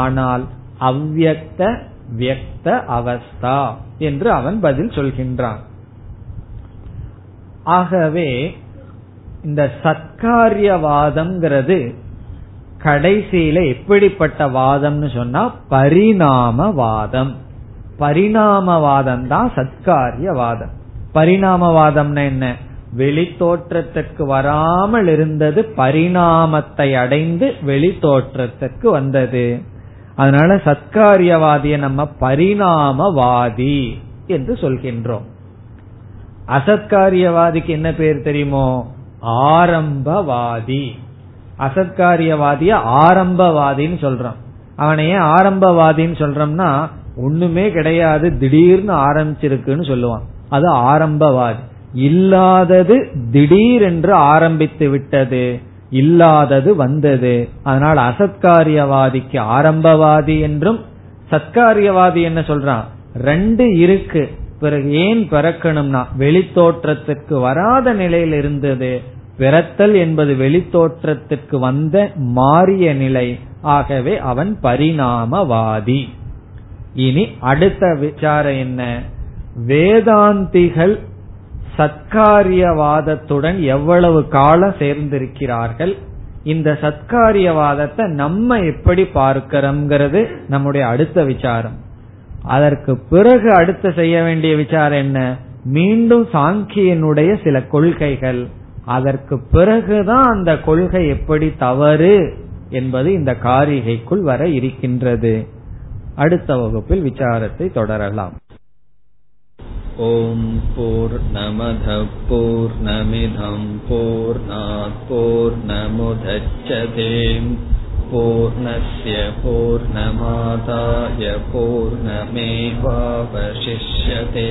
ஆனால் அவ்யக்த வியக்த அவஸ்தா என்று அவன் பதில் சொல்கின்றான். ஆகவே இந்த சத்காரியவாதம்ங்கிறது கடைசியில எப்படிப்பட்ட வாதம்னு சொன்னா பரிணாமவாதம். பரிணாமவாதம் தான் சத்காரியவாதம். பரிணாமவாதம்னா என்ன, வெளித்தோற்றத்திற்கு வராமல் இருந்தது பரிணாமத்தை அடைந்து வெளித்தோற்றத்திற்கு வந்தது. அதனால சத்காரியவாதியை நம்ம பரிணாமவாதி என்று சொல்கின்றோம். அசத்காரியவாதிக்கு என்ன பேர் தெரியுமோ, ஆரம்பவாதி. அசத்காரியவாதிய ஆரம்பவாதின்னு சொல்றோம். அவனையே ஆரம்பவாதின்னு சொல்றோம்னா ஒண்ணுமே கிடையாது திடீர்னு ஆரம்பிச்சிருக்குன்னு சொல்லுவான், அது ஆரம்பவாதி. இல்லாதது திடீர் என்று ஆரம்பித்து விட்டது, இல்லாதது வந்தது. அதனால் அசத்காரியவாதிக்கு ஆரம்பவாதி என்றும், சத்காரியவாதி என்ன சொல்றான், ரெண்டு இருக்கு, பிறகு ஏன் பிறக்கணும்னா வெளித்தோற்றத்திற்கு வராத நிலையில் இருந்தது, பிறத்தல் என்பது வெளித்தோற்றத்திற்கு வந்த மாறிய நிலை. ஆகவே அவன் பரிணாமவாதி. இனி அடுத்த விசாரம் என்ன, வேதாந்திகள் சத்காரியவாதத்துடன் எவ்வளவு காலம் சேர்ந்திருக்கிறார்கள், இந்த சத்காரியவாதத்தை நம்ம எப்படி பார்க்கிறோம்ங்கிறது நம்முடைய அடுத்த விசாரம். அதற்கு பிறகு அடுத்து செய்ய வேண்டிய விசாரம் என்ன, மீண்டும் சாங்கியனுடைய சில கொள்கைகள், அதற்கு பிறகுதான் அந்த கொள்கை எப்படி தவறு என்பது இந்த காரிகைக்குள் வர இருக்கின்றது. அடுத்த வகுப்பில் விசாரத்தை தொடரலாம். ஓம் பூர்ணமதః பூர்ணமிதம் பூர்ணாத் பூர்ணமுதச்யதே பூர்ணஸ்ய பூர்ணமாதாய பூர்ணமேவாவசிஷ்யதே.